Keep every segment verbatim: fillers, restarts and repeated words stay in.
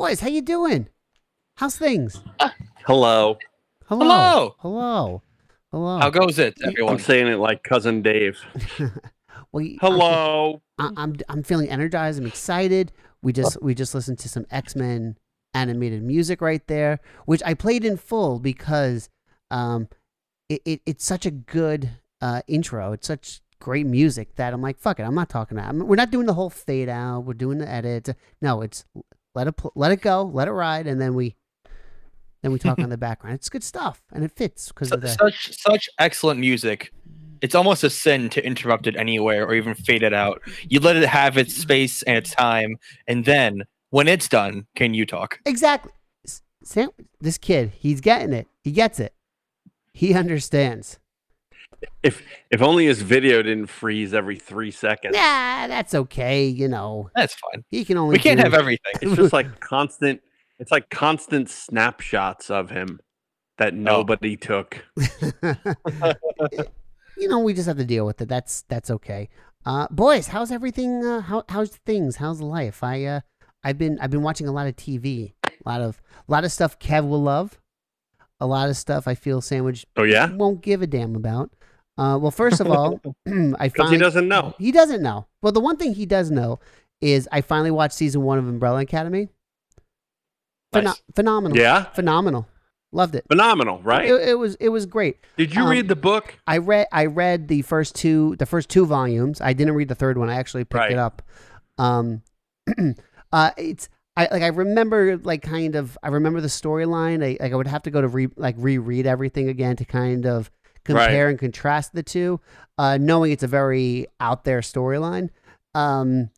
boys, how you doing? How's things? Uh, hello. Hello. Hello. Hello. Hello. How goes it, everyone? I'm saying it like Cousin Dave. Well, hello. I'm, I'm I'm feeling energized. I'm excited. We just we just listened to some X-Men animated music right there, which I played in full because um, it, it it's such a good uh, intro. It's such great music that I'm like, fuck it. I'm not talking to. I'm, we're not doing the whole fade out. We're doing the edit. No, it's let it let it go, let it ride, and then we then we talk on the background. It's good stuff, and it fits because of the such such excellent music. It's almost a sin to interrupt it anywhere or even fade it out. You let it have its space and its time, and then when it's done, can you talk? Exactly. Sam, this kid, he's getting it. He gets it. He understands. If if only his video didn't freeze every three seconds. Nah, that's okay. You know, that's fine. He can only. We can't do... have everything. It's just like constant. It's like constant snapshots of him that nobody oh. took. You know, we just have to deal with it. That's that's okay. Uh, boys, how's everything? Uh, how how's things? How's life? I uh, I've been I've been watching a lot of T V, a lot of a lot of stuff Kev will love, a lot of stuff I feel sandwich. Oh yeah, won't give a damn about. Uh, well, first of all, I finally he doesn't know. He doesn't know. Well, the one thing he does know is I finally watched season one of Umbrella Academy. Pheno- nice. Phenomenal. Yeah. Phenomenal. Loved it. Phenomenal, right? It, it was it was great. Did you um, read the book? I read I read the first two the first two volumes. I didn't read the third one. I actually picked right. it up. Um, uh, it's I like I remember like kind of I remember the storyline. I like I would have to go to re like reread everything again to kind of compare right. and contrast the two, uh, knowing it's a very out there storyline, um,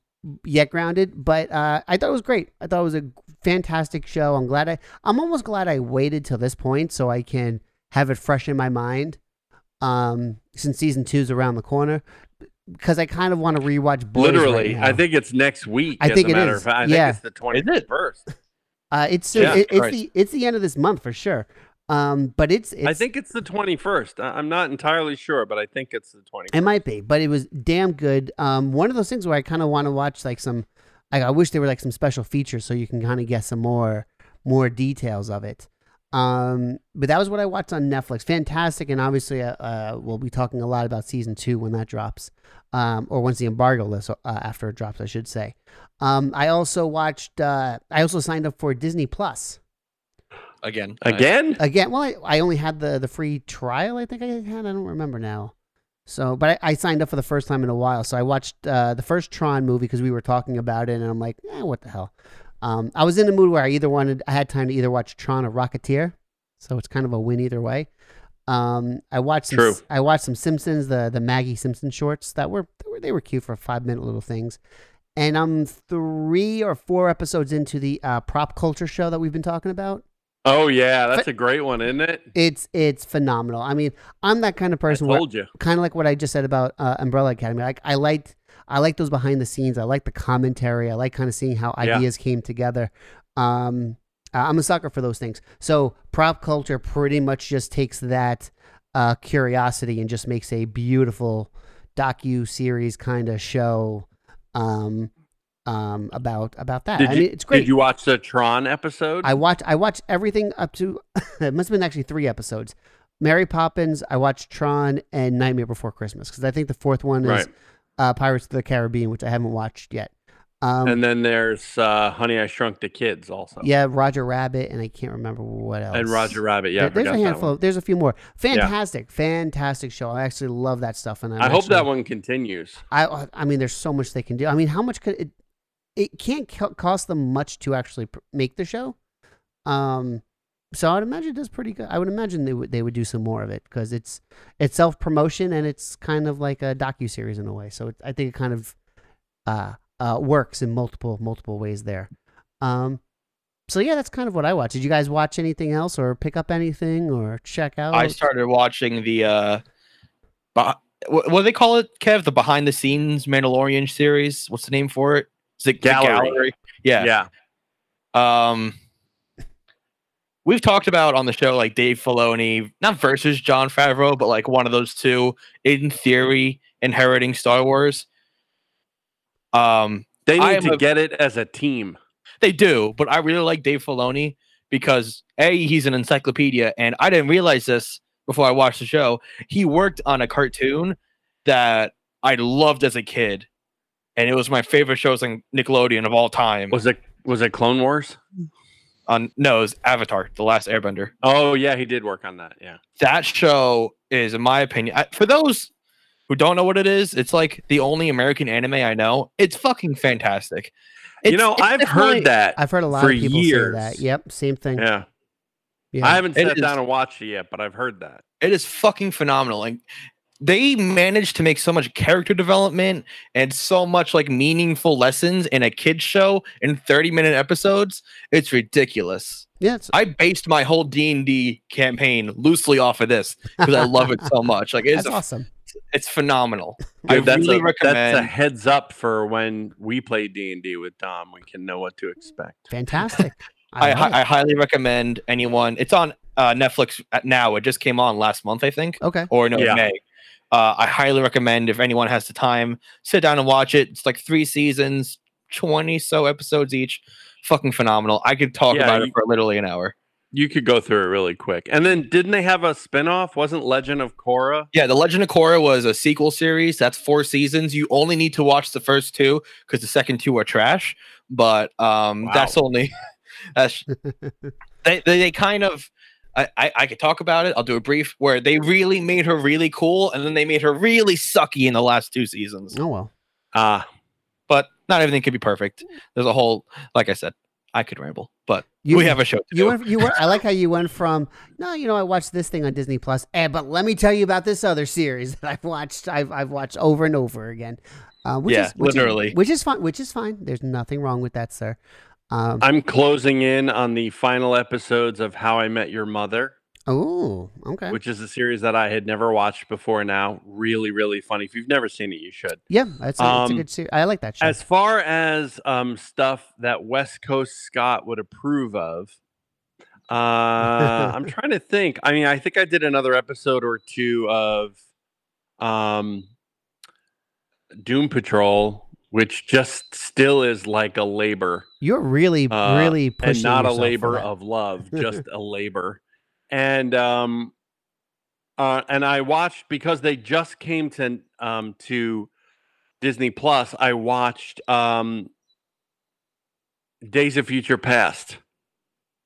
yet grounded. But uh, I thought it was great. I thought it was a fantastic show. I'm glad I, I'm almost glad I waited till this point so I can have it fresh in my mind. Um, since season two's around the corner, because I kind of want to rewatch Boys. Literally, right I think it's next week. I as think a it matter is. Of fact, I yeah. think it's the twenty-first. Uh, it's soon. Yeah, it, it's the it's the end of this month for sure. Um, but it's, it's I think it's the twenty-first. I'm not entirely sure, but I think it's the twenty-first. It might be, but it was damn good. Um, one of those things where I kind of want to watch like some. I wish there were like some special features so you can kind of get some more more details of it. Um, but that was what I watched on Netflix. Fantastic. And obviously uh, uh, we'll be talking a lot about season two when that drops um, or once the embargo lifts uh, after it drops, I should say. Um, I also watched uh, I also signed up for Disney Plus. Again. Again? Again. Well, I, I only had the, the free trial. I think I had. I don't remember now. So, but I, I signed up for the first time in a while. So I watched uh, the first Tron movie because we were talking about it, and I'm like, eh, what the hell? Um, I was in a mood where I either wanted, I had time to either watch Tron or Rocketeer, so it's kind of a win either way. Um, I watched, some, True. I watched some Simpsons, the the Maggie Simpson shorts that were they were, they were cute for five minute little things, and I'm three or four episodes into the uh, Prop Culture show that we've been talking about. Oh yeah, that's a great one, isn't it? It's it's phenomenal. I mean, I'm that kind of person. I told where, you. Kind of like what I just said about uh, Umbrella Academy. Like I liked I liked those behind the scenes. I like the commentary. I like kind of seeing how ideas yeah. came together. Um, I'm a sucker for those things. So Prop Culture pretty much just takes that uh, curiosity and just makes a beautiful docu-series kind of show. Um, um about about that. Did I mean, you, it's great. Did you watch the Tron episode? I watched I watched everything up to it must have been actually three episodes. Mary Poppins, I watched Tron and Nightmare Before Christmas because I think the fourth one right. is uh, Pirates of the Caribbean, which I haven't watched yet. Um, and then there's uh, Honey, I Shrunk the Kids also. Yeah, Roger Rabbit, and I can't remember what else. And Roger Rabbit, yeah. There, there's a handful. Of, there's a few more. Fantastic, yeah. fantastic show. I actually love that stuff, and I'm I actually, hope that one continues. I I mean, there's so much they can do. I mean, how much could it? It can't cost them much to actually make the show. Um, so I would imagine it does pretty good. I would imagine they would, they would do some more of it because it's, it's self-promotion and it's kind of like a docuseries in a way. So it, I think it kind of uh, uh, works in multiple, multiple ways there. Um, so yeah, that's kind of what I watched. Did you guys watch anything else or pick up anything or check out? I started watching the, uh, what do they call it, Kev? The behind the scenes Mandalorian series. What's the name for it? The gallery. the gallery. Yeah. Yeah. Um, we've talked about on the show, like Dave Filoni, not versus Jon Favreau, but like one of those two, in theory, inheriting Star Wars. Um, They need to a, get it as a team. They do, but I really like Dave Filoni because A, he's an encyclopedia, and I didn't realize this before I watched the show. He worked on a cartoon that I loved as a kid, and it was my favorite shows on Nickelodeon of all time. Was it was it Clone Wars? On no, it was Avatar, The Last Airbender. Oh yeah, he did work on that. Yeah, that show is, in my opinion, I, for those who don't know what it is, it's like the only American anime I know. It's fucking fantastic. It's, you know, I've heard that. I've heard a lot of people years. say that. Yep, same thing. Yeah, yeah. I haven't sat down and watched it yet, but I've heard that it is fucking phenomenal. Like, they managed to make so much character development and so much like meaningful lessons in a kid's show in thirty minute episodes. It's ridiculous. Yeah, it's- I based my whole D and D campaign loosely off of this because I love it so much. Like, it's that's a, awesome. It's phenomenal. Dude, I that's really a, recommend. That's a heads up for when we play D and D with Dom. We can know what to expect. Fantastic. I, I, I highly recommend anyone. It's on uh, Netflix now. It just came on last month, I think. Okay. Or no, yeah. May. Uh, I highly recommend, if anyone has the time, sit down and watch it. It's like three seasons, twenty so episodes each. Fucking phenomenal. I could talk yeah, about you, it for literally an hour. You could go through it really quick. And then didn't they have a spinoff? Wasn't Legend of Korra? Yeah, the Legend of Korra was a sequel series. That's four seasons. You only need to watch the first two because the second two are trash. But um, wow. that's only... that's they, they, they kind of... I, I, I could talk about it. I'll do a brief where they really made her really cool, and then they made her really sucky in the last two seasons. Oh, well. Uh, but not everything could be perfect. There's a whole, like I said, I could ramble, but you, we have a show to you do. Went, you were, I like how you went from, no, you know, I watched this thing on Disney Plus, eh, but let me tell you about this other series that I've watched, I've I've watched over and over again. Uh, which yeah, is, which literally. Is, which is fine. Which is fine. There's nothing wrong with that, sir. Um, I'm closing in on the final episodes of How I Met Your Mother. Oh, okay. Which is a series that I had never watched before now. Really, really funny. If you've never seen it, you should. Yeah, it's a, um, it's a good series. I like that show. As far as um, stuff that West Coast Scott would approve of, uh, I'm trying to think. I mean, I think I did another episode or two of um, Doom Patrol, which just still is like a labor. You're really, uh, really pushing and not a labor of love, just a labor. And um, uh, and I watched, because they just came to um to Disney Plus. I watched um, Days of Future Past.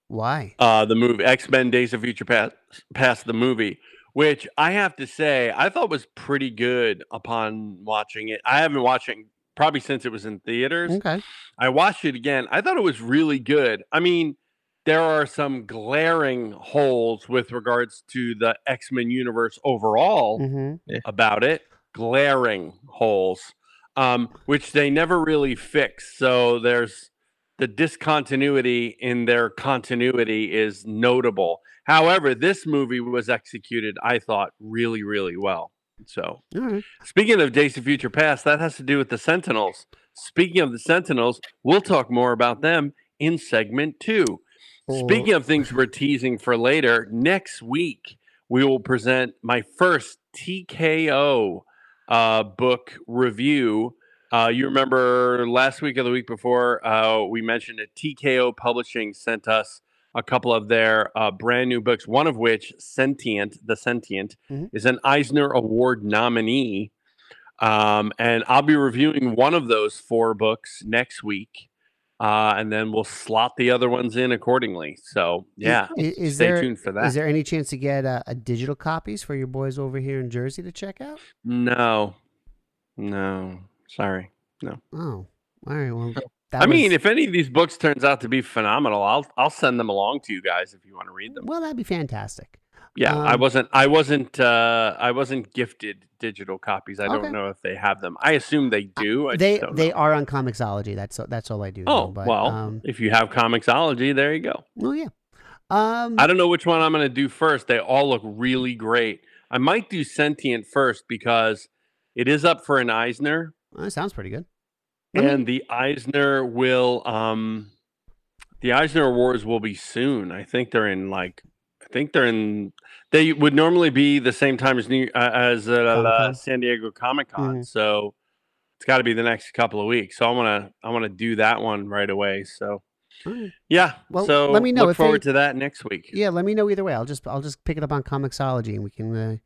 Why? Uh, the movie X-Men Days of Future Past, past the movie. Which I have to say, I thought was pretty good upon watching it. I haven't watched it probably since it was in theaters. Okay. I watched it again. I thought it was really good. I mean, there are some glaring holes with regards to the X-Men universe overall mm-hmm. yeah. about it. Glaring holes, um, which they never really fix. So there's the discontinuity in their continuity is notable. However, this movie was executed, I thought, really, really well. So, right. Speaking of Days of Future Past, that has to do with the Sentinels. Speaking of the Sentinels, we'll talk more about them in segment two. Oh. Speaking of things we're teasing for later, next week we will present my first T K O uh, book review. Uh, you remember last week or the week before, uh, we mentioned that T K O Publishing sent us a couple of their uh, brand new books, one of which, Sentient, The Sentient, mm-hmm. is an Eisner Award nominee. Um, and I'll be reviewing one of those four books next week. Uh, and then we'll slot the other ones in accordingly. So, yeah, is, is stay there, tuned for that. Is there any chance to get uh, a digital copies for your boys over here in Jersey to check out? No. No. Sorry. No. Oh, all right. Well, That I was... mean, if any of these books turns out to be phenomenal, I'll I'll send them along to you guys if you want to read them. Well, that'd be fantastic. Yeah, um, I wasn't I wasn't uh, I wasn't gifted digital copies. I okay. don't know if they have them. I assume they do. I they they know. Are on Comixology. That's that's all I do. Oh know, but, well, um, if you have Comixology, there you go. Oh yeah. Um, I don't know which one I'm going to do first. They all look really great. I might do Sentient first because it is up for an Eisner. Well, that sounds pretty good. And the Eisner will, um, the Eisner Awards will be soon. I think they're in like, I think they're in. They would normally be the same time as New, uh, as uh, uh, San Diego Comic Con, mm-hmm. so it's got to be the next couple of weeks. So I want to, I want to do that one right away. So Yeah. Well, so let me know. Look if forward they, to that next week. Yeah, let me know either way. I'll just I'll just pick it up on Comixology, and we can uh,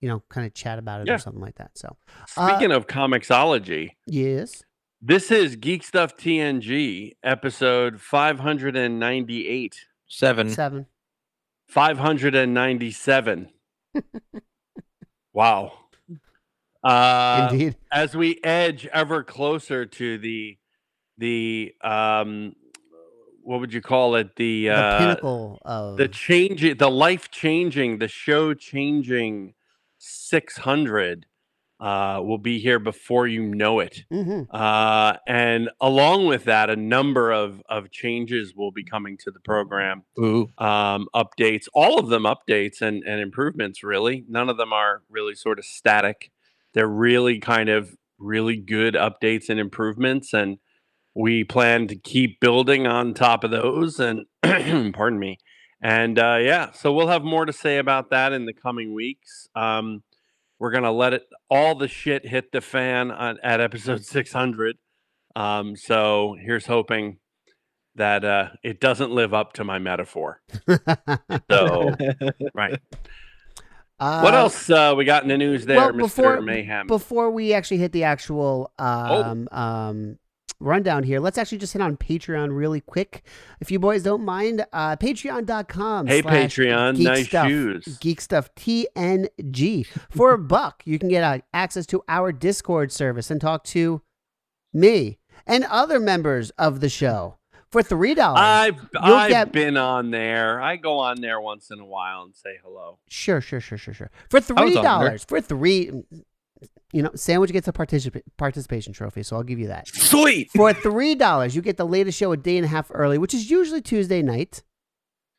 you know kind of chat about it yeah. or something like that. So speaking uh, of Comixology, yes, this is Geek Stuff T N G episode five hundred ninety-eight. Seven. Seven. five hundred ninety-seven. Wow. Uh, Indeed. As we edge ever closer to the the um, what would you call it? The, the uh, pinnacle of the changing, the life changing, the show changing six hundred uh, will be here before you know it. Mm-hmm. Uh, and along with that, a number of of changes will be coming to the program. Ooh. Um, updates, all of them updates and and improvements. Really, none of them are really sort of static. They're really kind of really good updates and improvements, and we plan to keep building on top of those. And pardon me. And uh, yeah, so we'll have more to say about that in the coming weeks. Um, we're gonna let it all the shit hit the fan on, at episode six hundred. Um, so here's hoping that uh, it doesn't live up to my metaphor. So right. Uh, what else uh, we got in the news there, well, Mister Before, Mayhem? Before we actually hit the actual um, oh. um, rundown here, let's actually just hit on Patreon really quick. If you boys don't mind, uh, patreon dot com. Hey, Patreon, Geek nice Stuff, shoes. Geek Stuff T N G. For a buck, you can get uh, access to our Discord service and talk to me and other members of the show. For three dollars, I've, I've get... been on there. I go on there once in a while and say hello. Sure, sure, sure, sure, sure. For three dollars, for three, you know, Sandwich gets a particip- participation trophy, so I'll give you that. Sweet! For three dollars, you get the latest show a day and a half early, which is usually Tuesday night,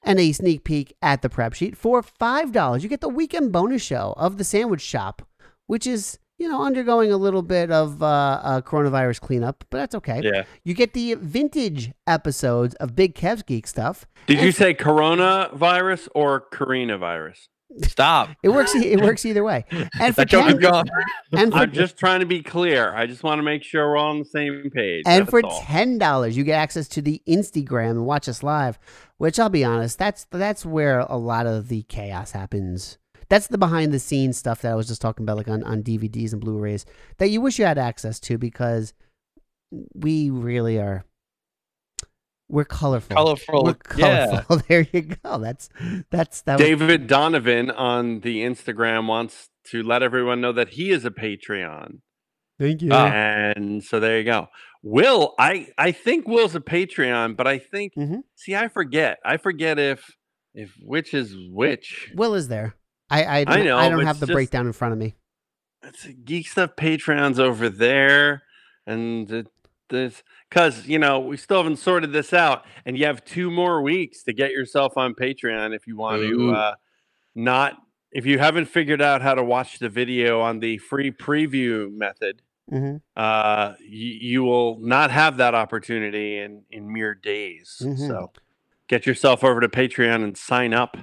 and a sneak peek at the prep sheet. For five dollars, you get the weekend bonus show of The Sandwich Shop, which is... you know, undergoing a little bit of uh, uh, coronavirus cleanup, but that's okay. Yeah. You get the vintage episodes of Big Kev's Geek Stuff. Did and you say coronavirus or coronavirus? Stop. It works. It works either way. And for ten, and for, I'm just trying to be clear. I just want to make sure we're all on the same page. And that's for ten dollars, you get access to the Instagram and watch us live. Which I'll be honest, that's that's where a lot of the chaos happens. That's the behind-the-scenes stuff that I was just talking about, like on, on D V Ds and Blu-rays, that you wish you had access to because we really are, we're colorful. Colorful, we're colorful. Yeah. There you go. That's that's that. David was... Donovan on the Instagram wants to let everyone know that he is a Patreon. Thank you. Uh, and so there you go. Will, I, I think Will's a Patreon, but I think, mm-hmm. see, I forget. I forget if if which is which. Will is there. I I don't, I know, I don't have the just, breakdown in front of me. It's Geek Stuff Patreon's over there, and this because you know we still haven't sorted this out, and you have two more weeks to get yourself on Patreon if you want Ooh. to. Uh, not if you haven't figured out how to watch the video on the free preview method, mm-hmm. uh, you, you will not have that opportunity in in mere days. Mm-hmm. So get yourself over to Patreon and sign up.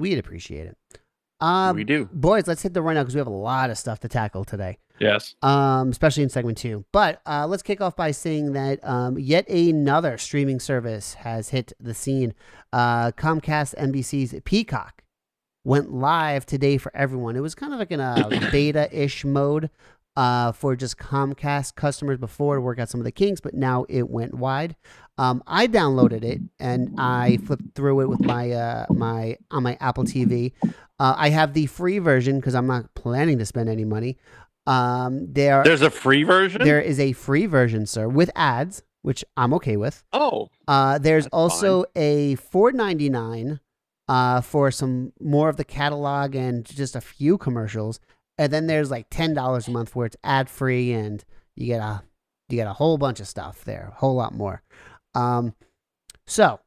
We'd appreciate it. Um, we do. Boys, let's hit the rundown because we have a lot of stuff to tackle today. Yes. Um, especially in segment two. But uh, let's kick off by saying that um, yet another streaming service has hit the scene. Uh, Comcast N B C's Peacock went live today for everyone. It was kind of like in a beta-ish mode uh, for just Comcast customers before to work out some of the kinks, but now it went wide. Um, I downloaded it and I flipped through it with my uh, my on my Apple T V. Uh, I have the free version because I'm not planning to spend any money. Um, there, there's a free version. There is a free version, sir, with ads, which I'm okay with. Oh, uh, there's also fine. a four ninety-nine uh, for some more of the catalog and just a few commercials, and then there's like ten dollars a month where it's ad free and you get a you get a whole bunch of stuff there, a whole lot more. Um, so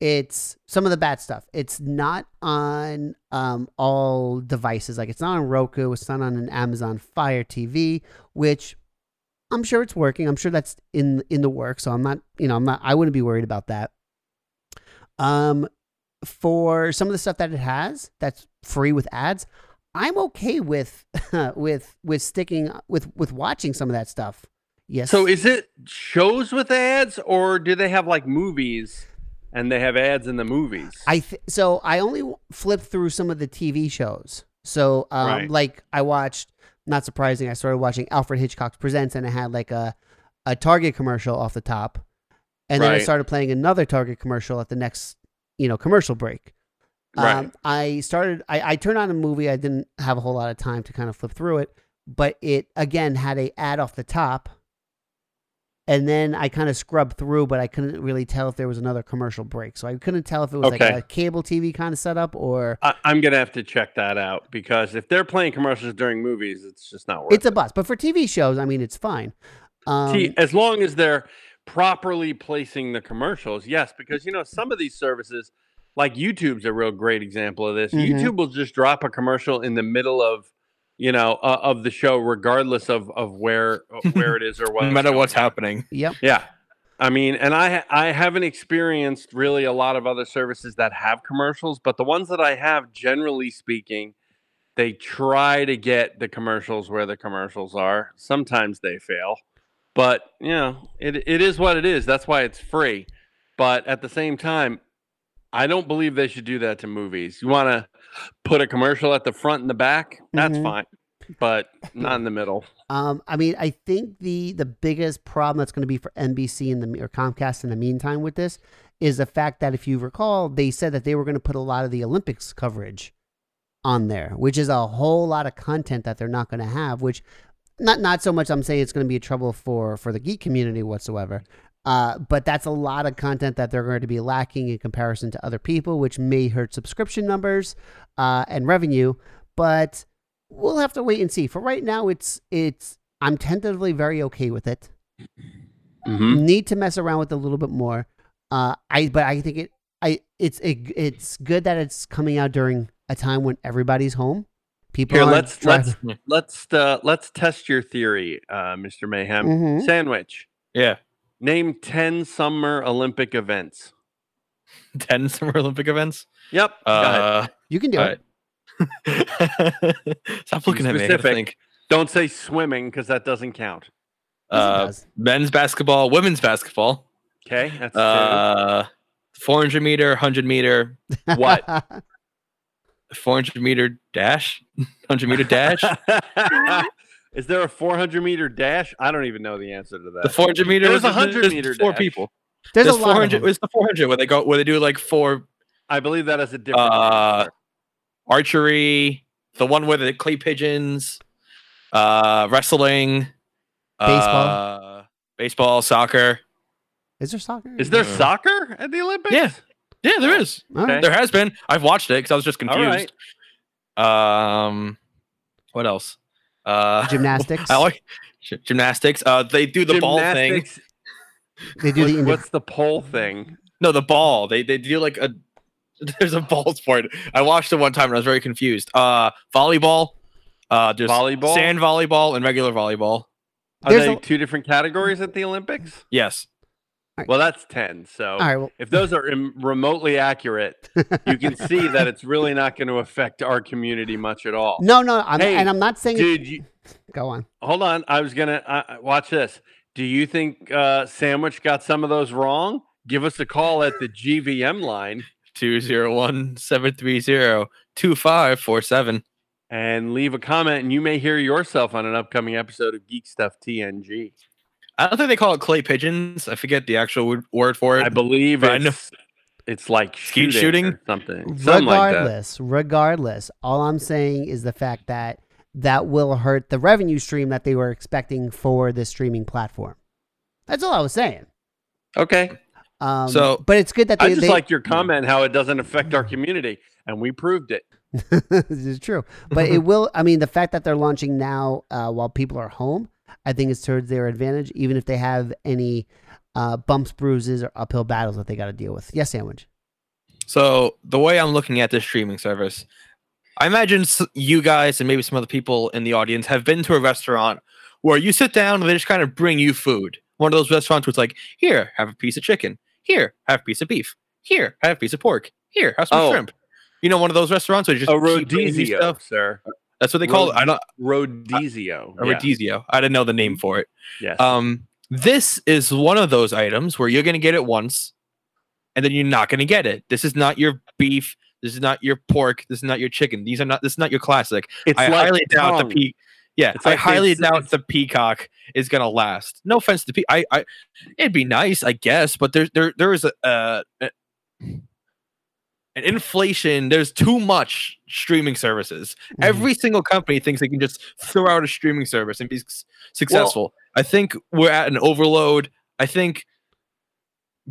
it's some of the bad stuff. It's not on, um, all devices. Like it's not on Roku. It's not on an Amazon Fire T V, which I'm sure it's working. I'm sure that's in, in the works. So I'm not, you know, I'm not, I wouldn't be worried about that. Um, for some of the stuff that it has, that's free with ads. I'm okay with, with, with sticking with, with watching some of that stuff. Yes. So is it shows with ads or do they have like movies? And they have ads in the movies. I th- So I only flipped through some of the T V shows. So um, right. like I watched, not surprising, I started watching Alfred Hitchcock Presents, and it had like a, a Target commercial off the top. And right. then I started playing another Target commercial at the next, you know, commercial break. Right. Um, I started, I, I turned on a movie. I didn't have a whole lot of time to kind of flip through it, but it again had a ad off the top. And then I kind of scrubbed through, but I couldn't really tell if there was another commercial break. So I couldn't tell if it was okay. like a cable T V kind of setup or... I, I'm going to have to check that out, because if they're playing commercials during movies, it's just not worth it. It's a bust. But for T V shows, I mean, it's fine. Um, See, as long as they're properly placing the commercials, yes. Because, you know, some of these services, like YouTube's a real great example of this. Mm-hmm. YouTube will just drop a commercial in the middle of... you know, uh, of the show, regardless of, of where where it is or what, no matter what's happening. Yep. Yeah. I mean, and I I haven't experienced really a lot of other services that have commercials, but the ones that I have, generally speaking, they try to get the commercials where the commercials are. Sometimes they fail, but you know, it it is what it is. That's why it's free. But at the same time, I don't believe they should do that to movies. You want to put a commercial at the front and the back? That's mm-hmm. fine, but not in the middle. Um, I mean, I think the the biggest problem that's going to be for N B C and the or Comcast in the meantime with this is the fact that, if you recall, they said that they were going to put a lot of the Olympics coverage on there, which is a whole lot of content that they're not going to have. Which, not not so much I'm saying it's going to be a trouble for for the geek community whatsoever. Uh, but that's a lot of content that they're going to be lacking in comparison to other people, which may hurt subscription numbers uh, and revenue. But we'll have to wait and see. For right now, it's it's I'm tentatively very okay with it. Mm-hmm. Need to mess around with it a little bit more. Uh, I but I think it I it's it, it's good that it's coming out during a time when everybody's home. People Here, let's driving. let's let's uh, let's test your theory, uh, Mister Mayhem mm-hmm. Sandwich. Yeah. Name ten summer Olympic events. ten summer Olympic events? Yep. Uh, you can do it. Right. Stop looking at me. I gotta think. Don't say swimming, because that doesn't count. Uh, does. Men's basketball, women's basketball. Okay. That's uh, four hundred meter, one hundred meter. What? four hundred meter dash? one hundred meter dash? Is there a four hundred meter dash? I don't even know the answer to that. The four hundred meter. There's a hundred meter. Four dash. people. There's, there's a lot. It's the four hundred where they go where they do like four. I believe that is a different. Uh, archery. The one where they clay pigeons. Uh, wrestling. Baseball. Uh, baseball. Soccer. Is there soccer? Is there no. soccer at the Olympics? Yeah. Yeah, there is. Okay. There has been. I've watched it because I was just confused. Right. Um, what else? Uh, gymnastics. I like gymnastics. Uh, they do the gymnastics. ball thing. They do the what's the pole thing? No, the ball. They they do like a there's a ball sport. I watched it one time and I was very confused. Uh, volleyball. Uh, just volleyball, sand volleyball, and regular volleyball. Are there's they a... two different categories at the Olympics? Yes. Right. Well, that's ten. So All right, well... if those are Im- remotely accurate, you can see that it's really not going to affect our community much at all. No, no, I'm, hey, and I'm not saying. Dude, you... go on. Hold on. I was gonna uh, watch this. Do you think uh, Sandwich got some of those wrong? Give us a call at the G V M line two zero one, seven three zero, two five four seven and leave a comment, and you may hear yourself on an upcoming episode of Geek Stuff T N G. I don't think they call it clay pigeons. I forget the actual word for it. I believe it's, I know. it's like shooting, shooting? Or something. Something regardless, like that. Regardless, all I'm saying is the fact that that will hurt the revenue stream that they were expecting for this streaming platform. That's all I was saying. Okay. Um, so, but it's good that they... I just they, like your comment, how it doesn't affect our community, and we proved it. This is true. But it will... I mean, the fact that they're launching now uh, while people are home, I think it's towards their advantage, even if they have any uh, bumps, bruises, or uphill battles that they got to deal with. Yes, Sandwich. So the way I'm looking at this streaming service, I imagine you guys and maybe some other people in the audience have been to a restaurant where you sit down and they just kind of bring you food. One of those restaurants where it's like, here, have a piece of chicken. Here, have a piece of beef. Here, have a piece of pork. Here, have some oh. shrimp. You know, one of those restaurants where you just a rodizio, stuff, sir. That's what they call Rod- it. I don't Rodizio. Uh, yeah. Rodizio. I didn't know the name for it. Yes. Um, this is one of those items where you're going to get it once. and then you're not going to get it. This is not your beef. This is not your pork. This is not your chicken. These are not. This is not your classic. It's I like highly Tron. doubt the peak. Yeah, it's I like highly doubt the Peacock is going to last. No offense to Peacock. I, I, it'd be nice, I guess, but there, there, there is a, uh, a an inflation. There's too much streaming services. Mm-hmm. Every single company thinks they can just throw out a streaming service and be s- successful. Well, I think we're at an overload. I think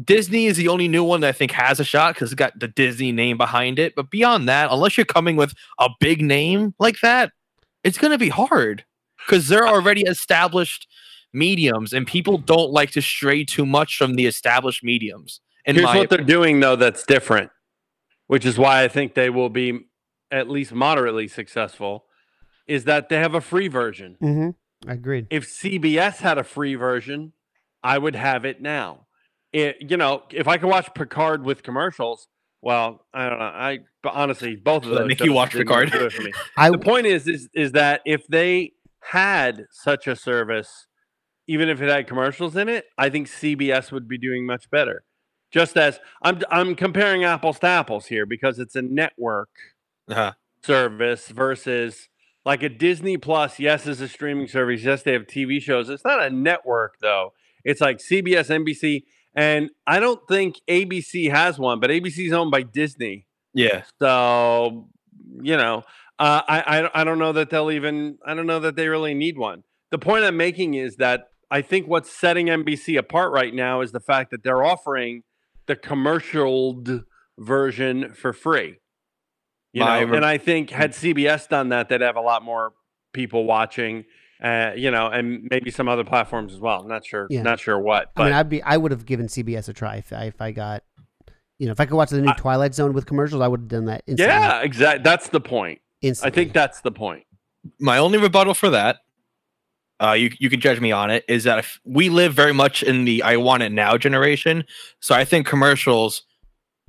Disney is the only new one that I think has a shot because it's got the Disney name behind it. But beyond that, unless you're coming with a big name like that, it's going to be hard because they're already established mediums and people don't like to stray too much from the established mediums. And here's what they're doing, though, that's different, which is why I think they will be at least moderately successful, is that they have a free version. Mm-hmm. I agree. If C B S had a free version, I would have it now. It, you know, if I could watch Picard with commercials, well, I don't know. I but honestly, both of those. Make you watch Picard. Do it for me. I, the point is, is, is that if they had such a service, even if it had commercials in it, I think C B S would be doing much better. Just as I'm, I'm comparing apples to apples here because it's a network uh-huh. service versus like a Disney Plus. Yes, is a streaming service. Yes, they have T V shows. It's not a network though. It's like C B S, N B C. And I don't think A B C has one, but A B C is owned by Disney. Yeah. So, you know, uh, I, I I don't know that they'll even, I don't know that they really need one. The point I'm making is that I think what's setting N B C apart right now is the fact that they're offering the commercial version for free. You know, and I think had C B S done that, they'd have a lot more people watching. Uh, you know, and maybe some other platforms as well. I'm not sure, yeah. not sure what. But I mean, I'd be, I would have given C B S a try if I, if I got, you know, if I could watch the new I, Twilight Zone with commercials, I would have done that instantly. Yeah, exactly. That's the point. Instantly. I think that's the point. My only rebuttal for that, uh, you you can judge me on it, is that if we live very much in the I want it now generation. So I think commercials,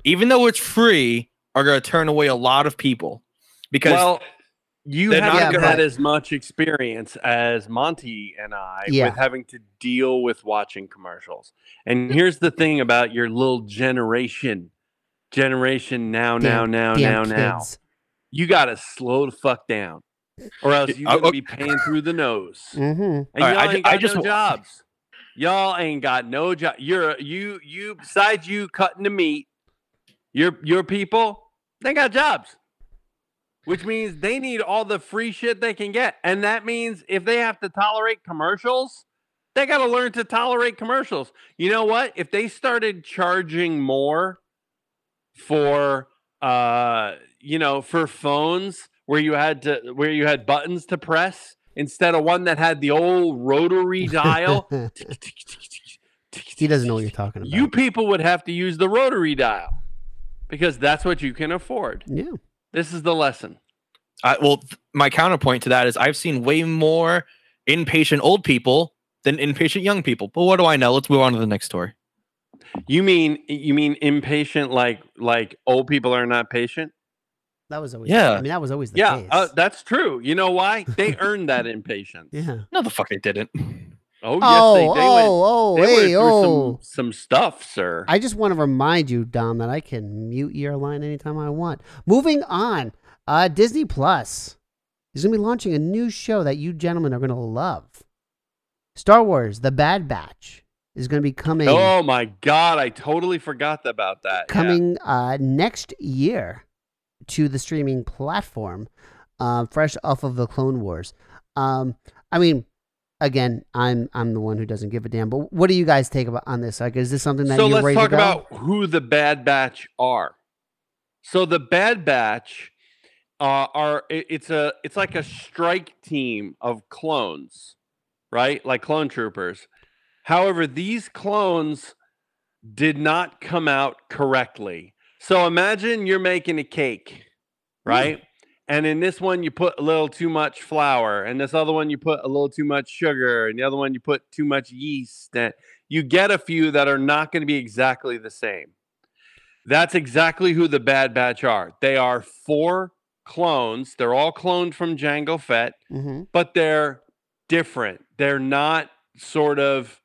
even though it's free, are going to turn away a lot of people because. Well, You They're haven't had as much experience as Monty and I yeah. with having to deal with watching commercials. And here's the thing about your little generation. Generation now, damn, now, now, now, kids. now. You got to slow the fuck down. Or else you're going to be paying through the nose. Mm-hmm. And y'all right, I, ain't got I just, no jobs. Y'all ain't got no job. You're, you, you, besides you cutting the meat, your, your people, they got jobs. Which means they need all the free shit they can get. And that means if they have to tolerate commercials, they got to learn to tolerate commercials. You know what? If they started charging more for, uh, you know, for phones where you had to, where you had buttons to press instead of one that had the old rotary dial. He doesn't know what you're talking about. You people would have to use the rotary dial because that's what you can afford. Yeah. This is the lesson. Uh, well, th- my counterpoint to that is I've seen way more impatient old people than impatient young people. But what do I know? Let's move on to the next story. You mean you mean impatient like like old people are not patient? That was always yeah. I mean that was always the yeah, case. Yeah, uh, that's true. You know why? They earned that impatience. Yeah. No, the fuck they didn't. Oh, oh, yes, they, they oh, went, oh, they hey, oh. Some, some stuff, sir. I just want to remind you, Dom, that I can mute your line anytime I want. Moving on, uh, Disney Plus is going to be launching a new show that you gentlemen are going to love. Star Wars, The Bad Batch is going to be coming. Oh, my God. I totally forgot about that. Coming yeah. uh, next year to the streaming platform, uh, fresh off of the Clone Wars. Um, I mean... Again, I'm I'm the one who doesn't give a damn. But what do you guys take about on this? Like, is this something that so you're ready to go? So let's talk about who the Bad Batch are. So the Bad Batch uh, are it's a it's like a strike team of clones, right? Like clone troopers. However, these clones did not come out correctly. So imagine you're making a cake, right? Mm. And in this one, you put a little too much flour. And this other one, you put a little too much sugar. And the other one, you put too much yeast. And you get a few that are not going to be exactly the same. That's exactly who the Bad Batch are. They are four clones. They're all cloned from Jango Fett. Mm-hmm. But they're different. They're not sort of...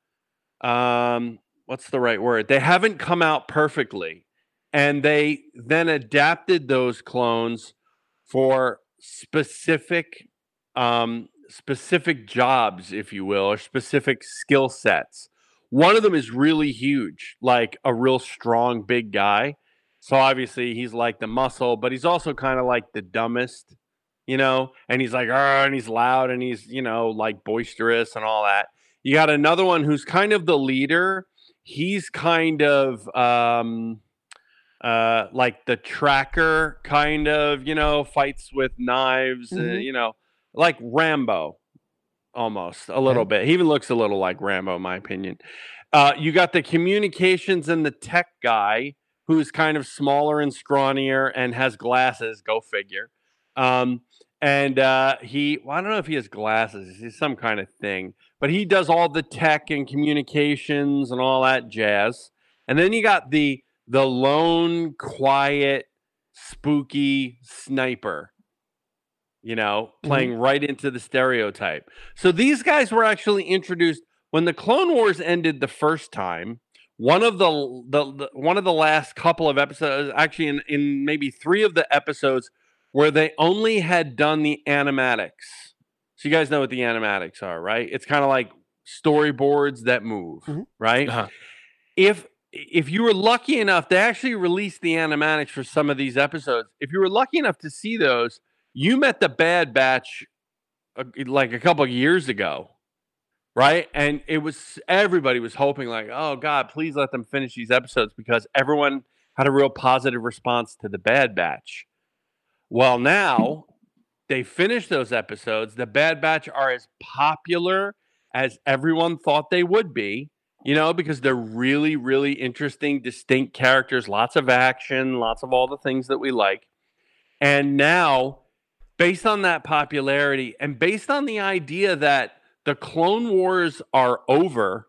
Um, what's the right word? They haven't come out perfectly. And they then adapted those clones for specific um, specific jobs, if you will, or specific skill sets. One of them is really huge, like a real strong big guy. So obviously he's like the muscle, but he's also kind of like the dumbest, you know, and he's like, ah, and he's loud and he's, you know, like boisterous and all that. You got another one who's kind of the leader. He's kind of um, uh, like the tracker kind of, you know, fights with knives, mm-hmm. uh, you know, like Rambo almost a little yeah. bit. He even looks a little like Rambo, in my opinion. Uh, you got the communications and the tech guy, who's kind of smaller and scrawnier and has glasses, go figure. Um, and uh, he, well, I don't know if he has glasses, he's some kind of thing, but he does all the tech and communications and all that jazz. And then you got the, the lone, quiet, spooky sniper, you know, playing mm-hmm. right into the stereotype. So these guys were actually introduced when the Clone Wars ended the first time. One of the, the, the one of the last couple of episodes, actually in, in maybe three of the episodes, where they only had done the animatics. So you guys know what the animatics are, right? It's kind of like storyboards that move, mm-hmm. right? Uh-huh. If if you were lucky enough, they actually released the animatics for some of these episodes. If you were lucky enough to see those, you met the Bad Batch uh, like a couple of years ago. Right. And it was, everybody was hoping like, oh, God, please let them finish these episodes, because everyone had a real positive response to the Bad Batch. Well, now they finished those episodes. The Bad Batch are as popular as everyone thought they would be, you know, because they're really, really interesting, distinct characters, lots of action, lots of all the things that we like. And now, based on that popularity and based on the idea that the Clone Wars are over,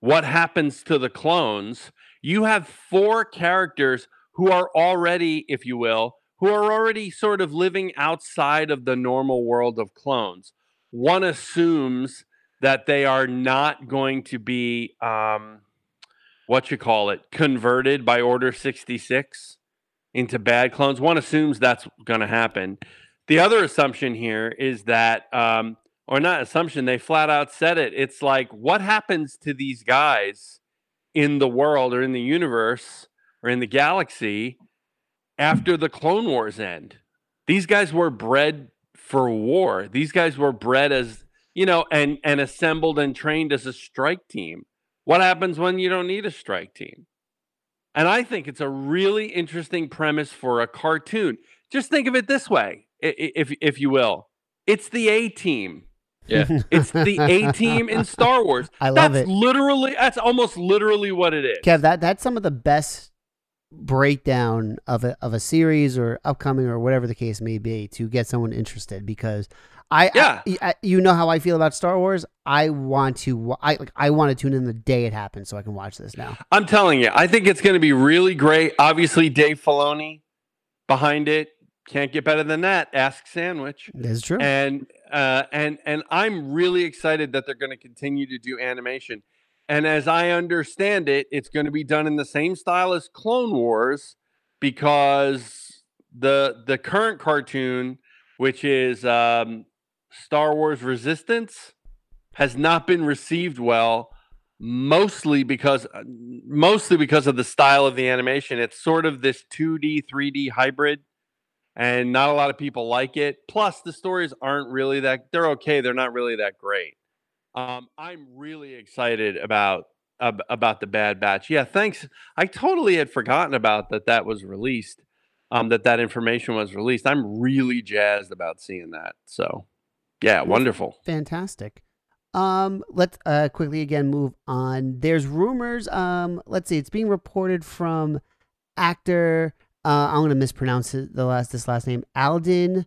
what happens to the clones? You have four characters who are already, if you will, who are already sort of living outside of the normal world of clones. One assumes that they are not going to be, um, what you call it, converted by Order sixty-six into bad clones. One assumes that's going to happen. The other assumption here is that... Um, Or not assumption, they flat out said it. It's like, what happens to these guys in the world or in the universe or in the galaxy after the Clone Wars end? These guys were bred for war. These guys were bred as, you know, and, and assembled and trained as a strike team. What happens when you don't need a strike team? And I think it's a really interesting premise for a cartoon. Just think of it this way, if, if you will. It's the A-Team. Yeah, it's the A-Team in Star Wars. I love that's it. Literally, that's almost literally what it is. Kev, that that's some of the best breakdown of a of a series or upcoming or whatever the case may be to get someone interested. Because I, yeah. I, I you know how I feel about Star Wars. I want to, I like, I want to tune in the day it happens so I can watch this now. I'm telling you, I think it's going to be really great. Obviously, Dave Filoni behind it. Can't get better than that. Ask Sandwich. That's true. And uh, and and I'm really excited that they're going to continue to do animation. And as I understand it, it's going to be done in the same style as Clone Wars, because the the current cartoon, which is um, Star Wars Resistance, has not been received well, mostly because mostly because of the style of the animation. It's sort of this two D, three D hybrid. And not a lot of people like it. Plus, the stories aren't really that... They're okay. They're not really that great. Um, I'm really excited about ab- about the Bad Batch. Yeah, thanks. I totally had forgotten about that that was released, um, that that information was released. I'm really jazzed about seeing that. So, yeah, wonderful. Fantastic. Um, let's uh, quickly, again, move on. There's rumors. Um, let's see. It's being reported from actor... Uh, I'm going to mispronounce it, the last this last name. Alden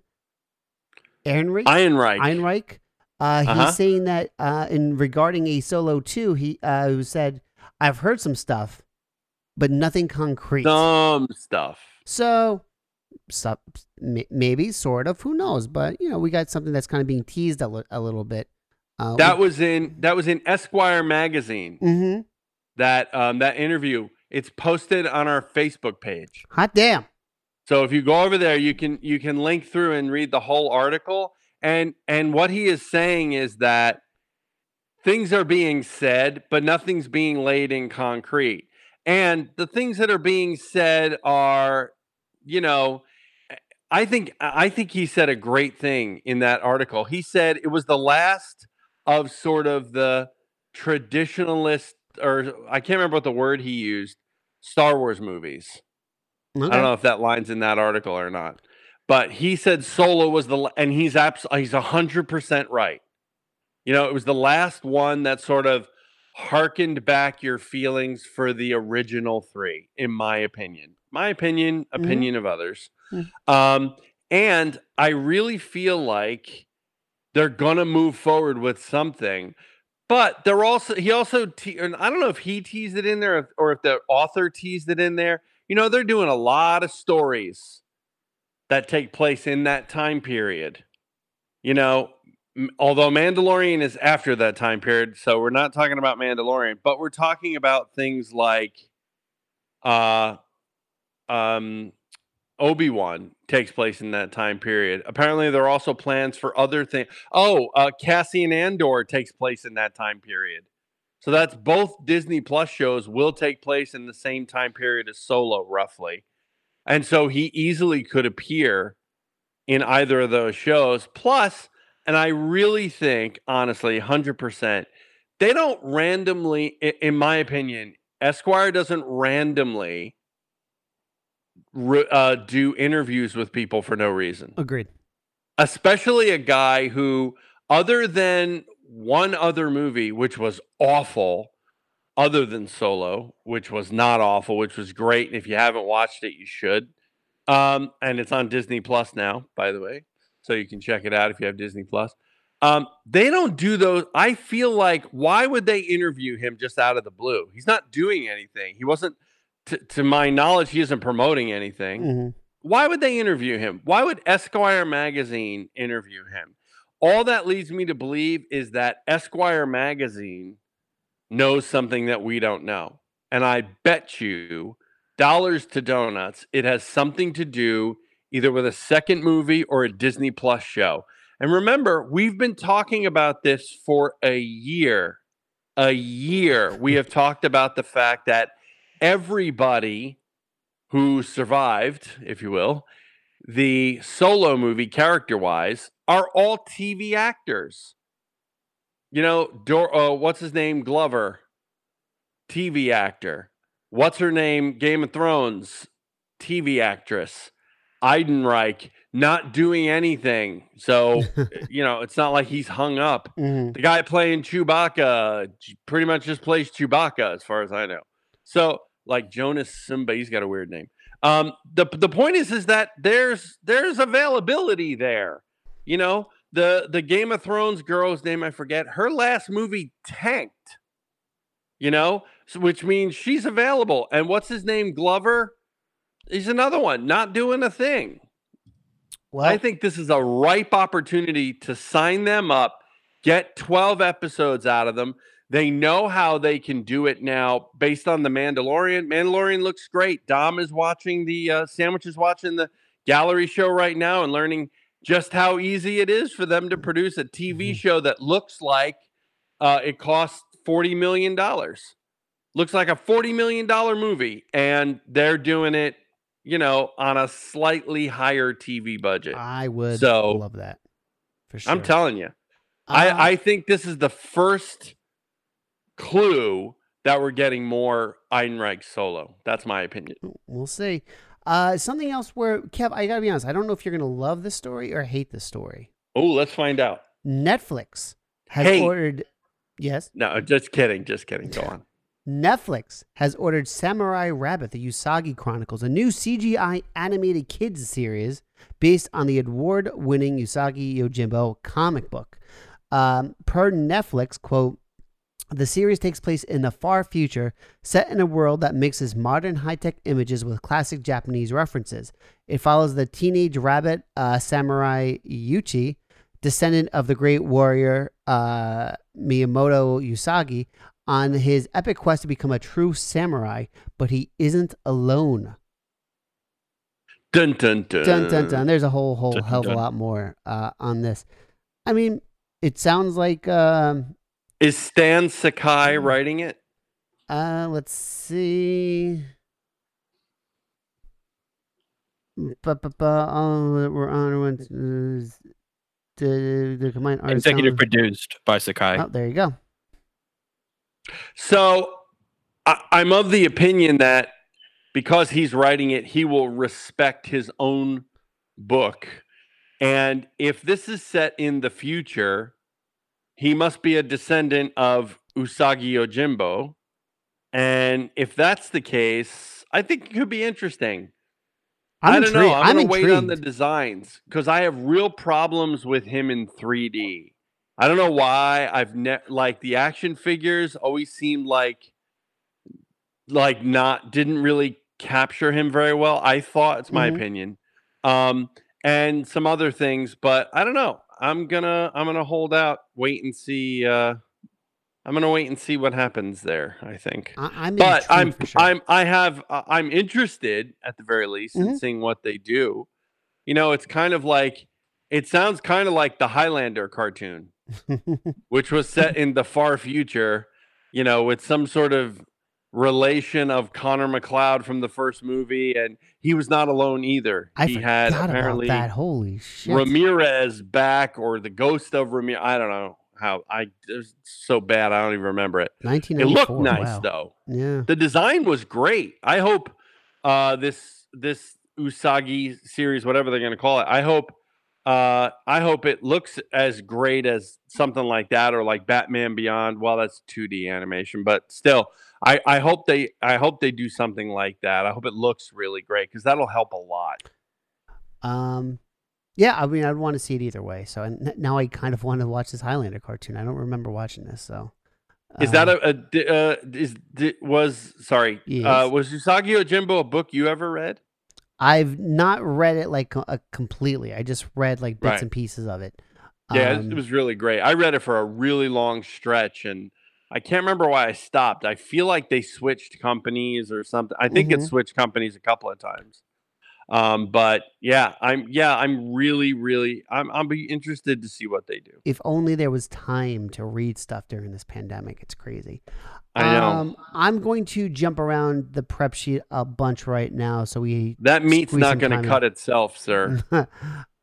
Ehrenreich? Ehrenreich. Ehrenreich. Uh, he's uh-huh. saying that uh, in regarding a Solo two, he uh, said, I've heard some stuff, but nothing concrete. Some stuff. So, so, maybe, sort of, who knows? But, you know, we got something that's kind of being teased a, li- a little bit. Uh, that, we- was in, that was in Esquire magazine. Mm-hmm. that um, that interview. It's posted on our Facebook page. Hot damn! So if you go over there, you can you can link through and read the whole article. And and what he is saying is that things are being said, but nothing's being laid in concrete. And the things that are being said are, you know, I think I think he said a great thing in that article. He said it was the last of sort of the traditionalist, or I can't remember what the word he used, Star Wars movies. Okay. I don't know if that line's in that article or not, but he said Solo was the, and he's abs- he's one hundred percent right. You know, it was the last one that sort of harkened back your feelings for the original three, in my opinion. My opinion, opinion mm-hmm. of others. Mm-hmm. Um, and I really feel like they're going to move forward with something. But they're also, he also, te- and I don't know if he teased it in there or if the author teased it in there. You know, they're doing a lot of stories that take place in that time period. You know, m- although Mandalorian is after that time period, so we're not talking about Mandalorian, but we're talking about things like uh, um, Obi-Wan takes place in that time period. Apparently, there are also plans for other things. Oh, uh, Cassian Andor takes place in that time period. So that's both Disney Plus shows will take place in the same time period as Solo, roughly. And so he easily could appear in either of those shows. Plus, and I really think, honestly, one hundred percent, they don't randomly, in my opinion, Esquire doesn't randomly Uh, do interviews with people for no reason. Agreed. Especially a guy who, other than one other movie, which was awful, other than Solo, which was not awful, which was great. And if you haven't watched it, you should. Um, and it's on Disney Plus now, by the way. So you can check it out if you have Disney Plus. Um, they don't do those. I feel like, why would they interview him just out of the blue? He's not doing anything. He wasn't, To, to my knowledge, he isn't promoting anything. Mm-hmm. Why would they interview him? Why would Esquire magazine interview him? All that leads me to believe is that Esquire magazine knows something that we don't know. And I bet you dollars to donuts, it has something to do either with a second movie or a Disney Plus show. And remember, we've been talking about this for a year. A year. We have talked about the fact that everybody who survived, if you will, the Solo movie character-wise, are all T V actors. You know, Dor- uh, what's his name? Glover, T V actor. What's her name? Game of Thrones, T V actress. Eidenreich, not doing anything. So, you know, it's not like he's hung up. Mm-hmm. The guy playing Chewbacca pretty much just plays Chewbacca, as far as I know. So, like Jonas Simba, he's got a weird name. Um, the the point is, is that there's there's availability there. You know, the the Game of Thrones girl's name, I forget. Her last movie tanked. You know, so, which means she's available. And what's his name? Glover. He's another one not doing a thing. Well, I think this is a ripe opportunity to sign them up, get twelve episodes out of them. They know how they can do it now based on The Mandalorian. Mandalorian looks great. Dom is watching the, uh, Sandwich is watching the Gallery show right now and learning just how easy it is for them to produce a T V show that looks like uh, it costs forty million dollars. Looks like a forty million dollars movie, and they're doing it, you know, on a slightly higher T V budget. I would so, love that. For sure. I'm telling you. Uh, I, I think this is the first clue that we're getting more Eidenreich Solo. That's my opinion. We'll see. Uh, something else where, Kev, I gotta be honest, I don't know if you're gonna love this story or hate this story. Oh, let's find out. Netflix has hey. ordered. Yes. No, just kidding. Just kidding. Go on. Netflix has ordered Samurai Rabbit: The Usagi Chronicles, a new C G I animated kids series based on the award-winning Usagi Yojimbo comic book. Um, per Netflix, quote, the series takes place in the far future, set in a world that mixes modern high-tech images with classic Japanese references. It follows the teenage rabbit, uh, Samurai Yuichi, descendant of the great warrior uh, Miyamoto Usagi, on his epic quest to become a true samurai, but he isn't alone. Dun, dun, dun. Dun, dun, dun. There's a whole, whole dun, hell of a dun. lot more uh, on this. I mean, it sounds like... Um, Is Stan Sakai writing it? Uh, let's see... But but oh, we're on the the combined art executive sound. Produced by Sakai. Oh, there you go. So I, I'm of the opinion that because he's writing it, he will respect his own book, and if this is set in the future, he must be a descendant of Usagi Yojimbo, and if that's the case, I think it could be interesting. I'm I don't intrigued. know. I'm, I'm going to wait on the designs because I have real problems with him in three D. I don't know why. I've ne- like the action figures always seemed like like not didn't really capture him very well. I thought it's my mm-hmm. opinion, um, and some other things, but I don't know. I'm gonna I'm gonna hold out, wait and see. Uh, I'm gonna wait and see what happens there. I think, I, I'm but I'm sure. I'm I have uh, I'm interested at the very least mm-hmm. in seeing what they do. You know, it's kind of like it sounds kind of like the Highlander cartoon, which was set in the far future. You know, with some sort of relation of Connor McLeod from the first movie, and he was not alone either. I he had apparently about that. Holy shit. Ramirez back or the ghost of Ramirez. I don't know. How I it was so bad, I don't even remember it. It looked nice wow. though. Yeah, the design was great. I hope uh, this this Usagi series, whatever they're going to call it, I hope uh, I hope it looks as great as something like that or like Batman Beyond. Well, that's two D animation, but still, I, I hope they I hope they do something like that. I hope it looks really great because that'll help a lot. Um. Yeah, I mean, I'd want to see it either way. So and now I kind of want to watch this Highlander cartoon. I don't remember watching this. So uh, is that a, a uh, is was sorry yes. uh, was Usagi Yojimbo a book you ever read? I've not read it like uh, completely. I just read like bits right. and pieces of it. Yeah, um, it was really great. I read it for a really long stretch, and I can't remember why I stopped. I feel like they switched companies or something. I think mm-hmm. it switched companies a couple of times. Um, but yeah, I'm, yeah, I'm really, really, I'm, I'm be interested to see what they do. If only there was time to read stuff during this pandemic, it's crazy. I know. Um, I'm going to jump around the prep sheet a bunch right now. So we, that meat's not going to cut itself, sir.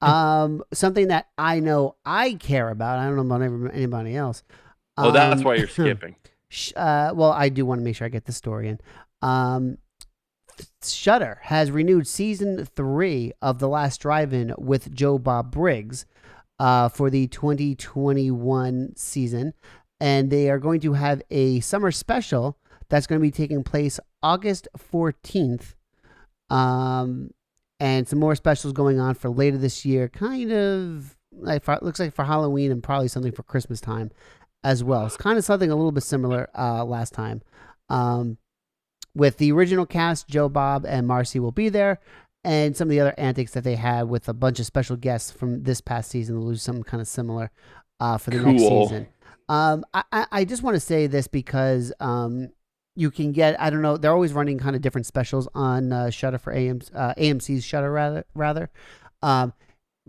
um, something that I know I care about. I don't know about anybody else. Um, oh, that's why you're skipping. Uh, well, I do want to make sure I get the story in. Um, Shudder has renewed season three of The Last Drive-In with Joe Bob Briggs uh, for the twenty twenty-one season, and they are going to have a summer special that's going to be taking place August fourteenth, um, and some more specials going on for later this year, kind of like for, looks like for Halloween and probably something for Christmas time as well. It's kind of something a little bit similar uh, last time. Um, With the original cast, Joe Bob and Marcy will be there, and some of the other antics that they had with a bunch of special guests from this past season will do something kind of similar uh, for the cool. next season. Um, I, I just want to say this because um, you can get, I don't know, they're always running kind of different specials on uh, Shudder for A M C, uh, A M C's Shudder rather. rather. Um,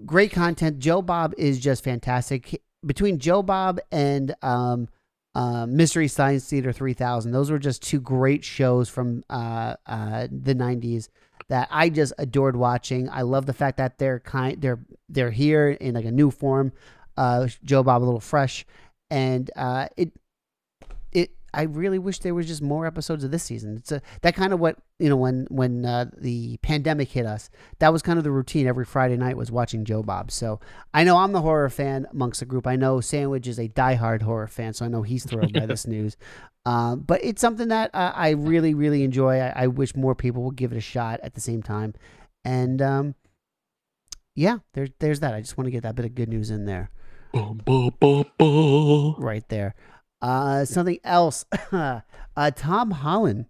great content. Joe Bob is just fantastic. Between Joe Bob and... Um, Uh, Mystery Science Theater three thousand. Those were just two great shows from uh, uh, the nineties that I just adored watching. I love the fact that they're kind, they're they're here in like a new form. Uh, Joe Bob a little fresh, and uh, it it. I really wish there was just more episodes of this season. It's a, that kind of what you know when when uh, the pandemic hit us. That was kind of the routine every Friday night was watching Joe Bob. So I know I'm the horror fan amongst the group. I know Sandwich is a diehard horror fan, so I know he's thrilled by this news. Uh, but it's something that uh, I really really enjoy. I, I wish more people would give it a shot at the same time. And um, yeah, there's there's that. I just want to get that bit of good news in there. Bum, bum, bum, bum. Right there. Uh, something else. uh, Tom Holland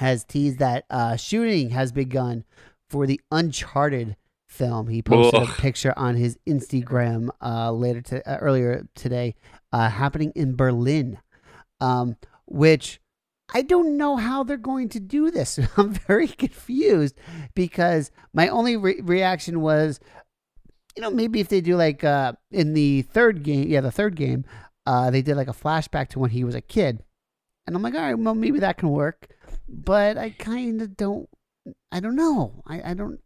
has teased that uh, shooting has begun for the Uncharted film. He posted Ugh. a picture on his Instagram uh, later to, uh, earlier today, uh, happening in Berlin. um, which I don't know how they're going to do this. I'm very confused because my only re- reaction was, you know, maybe if they do like uh, in the third game, yeah, the third game, uh, they did like a flashback to when he was a kid. And I'm like, all right, well, maybe that can work. But I kind of don't, I don't know. I, I don't.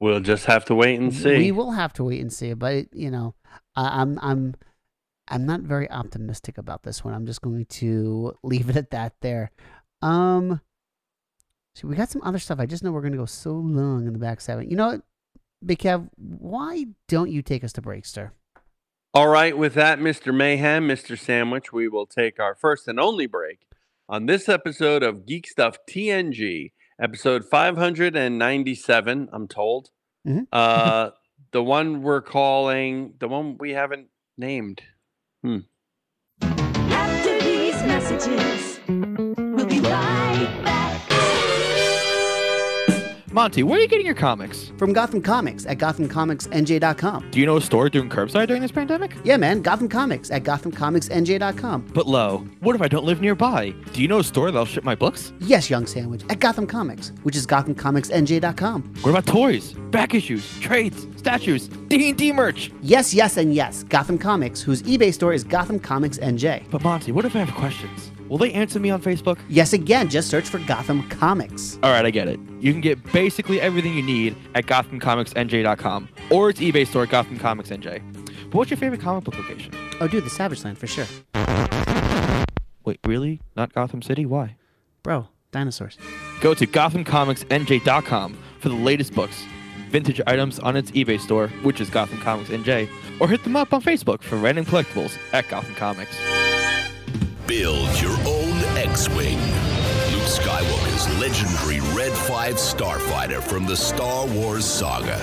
We'll just have to wait and see. We will have to wait and see. But, you know, I, I'm, I'm, I'm not very optimistic about this one. I'm just going to leave it at that there. Um, so we got some other stuff. I just know we're going to go so long in the back seven. You know what, Big Kev, why don't you take us to break, sir? All right. With that, Mister Mayhem, Mister Sandwich, we will take our first and only break on this episode of Geek Stuff T N G, episode five hundred ninety-seven, I'm told. Mm-hmm. uh, the one we're calling, the one we haven't named. Hmm. After these messages, we'll be right back. Monty, where are you getting your comics? From Gotham Comics at gotham comics n j dot com. Do you know a store doing curbside during this pandemic? Yeah, man. Gotham Comics at gotham comics n j dot com. But Lo, what if I don't live nearby? Do you know a store that'll ship my books? Yes, Young Sandwich, at Gotham Comics, which is gotham comics n j dot com. What about toys, back issues, trades, statues, D and D merch? Yes, yes, and yes. Gotham Comics, whose eBay store is Gotham Comics N J. But Monty, what if I have questions? Will they answer me on Facebook? Yes, again. Just search for Gotham Comics. All right, I get it. You can get basically everything you need at gotham comics n j dot com or its eBay store, Gotham Comics N J. But what's your favorite comic book location? Oh, dude, the Savage Land, for sure. Wait, really? Not Gotham City? Why? Bro, dinosaurs. Go to gotham comics n j dot com for the latest books, vintage items on its eBay store, which is Gotham Comics N J, or hit them up on Facebook for random collectibles at Gotham Comics. Build your own X-Wing. Luke Skywalker's legendary Red five starfighter from the Star Wars saga.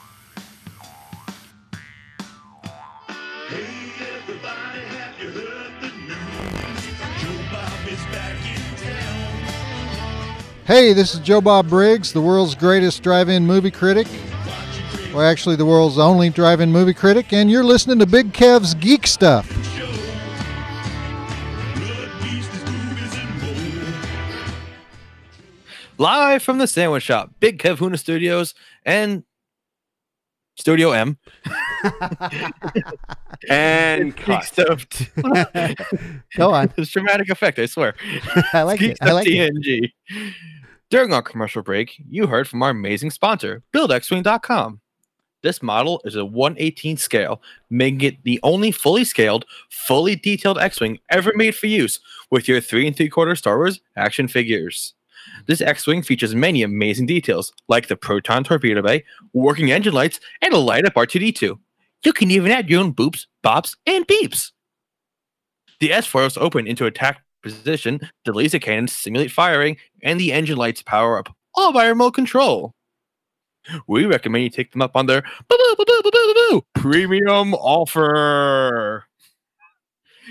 Hey, this is Joe Bob Briggs, the world's greatest drive-in movie critic. Well, actually, the world's only drive-in movie critic, and you're listening to Big Kev's Geek Stuff. Live from the Sandwich Shop, Big Kev Huna Studios, and Studio M. and Geek Stuff. Go on. It's dramatic effect, I swear. I like it. I like T N G. It. During our commercial break, you heard from our amazing sponsor, build x wing dot com. This model is a one eighteen scale, making it the only fully scaled, fully detailed X-Wing ever made for use with your three and three quarter Star Wars action figures. This X-Wing features many amazing details, like the proton torpedo bay, working engine lights, and a light-up R two D two. You can even add your own boops, bops, and beeps. The S foils open into attack position, the laser cannons simulate firing, and the engine lights power up, all by remote control. We recommend you take them up on their premium offer.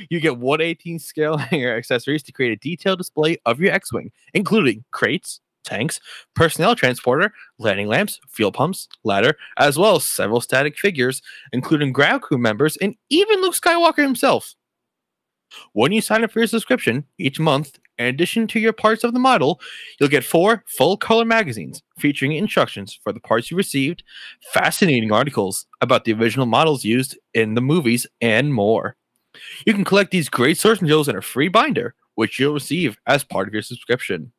You get one eighteen scale hangar accessories to create a detailed display of your X-Wing, including crates, tanks, personnel transporter, landing lamps, fuel pumps, ladder, as well as several static figures, including ground crew members and even Luke Skywalker himself. When you sign up for your subscription each month, in addition to your parts of the model, you'll get four full-color magazines featuring instructions for the parts you received, fascinating articles about the original models used in the movies, and more. You can collect these great source materials in a free binder, which you'll receive as part of your subscription.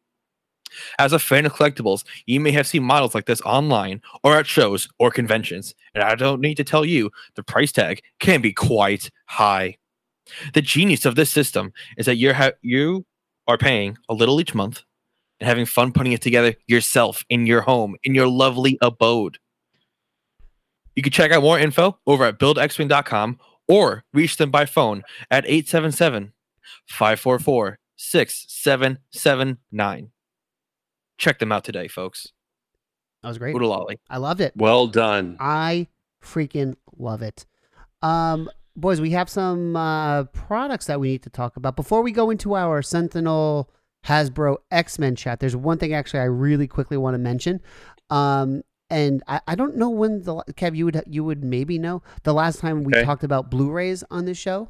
As a fan of collectibles, you may have seen models like this online or at shows or conventions, and I don't need to tell you, the price tag can be quite high. The genius of this system is that you're ha- you are paying a little each month and having fun putting it together yourself in your home, in your lovely abode. You can check out more info over at build x wing dot com or reach them by phone at eight seven seven, five four four, six four four six seven seven nine. Check them out today, folks. That was great. Oodalali. I loved it. Well done. I freaking love it. Um, boys, we have some uh, products that we need to talk about. Before we go into our Sentinel Hasbro X-Men chat, there's one thing actually I really quickly want to mention. Um, and I, I don't know when, the Kev, you would, you would maybe know, the last time we okay. talked about Blu-rays on this show.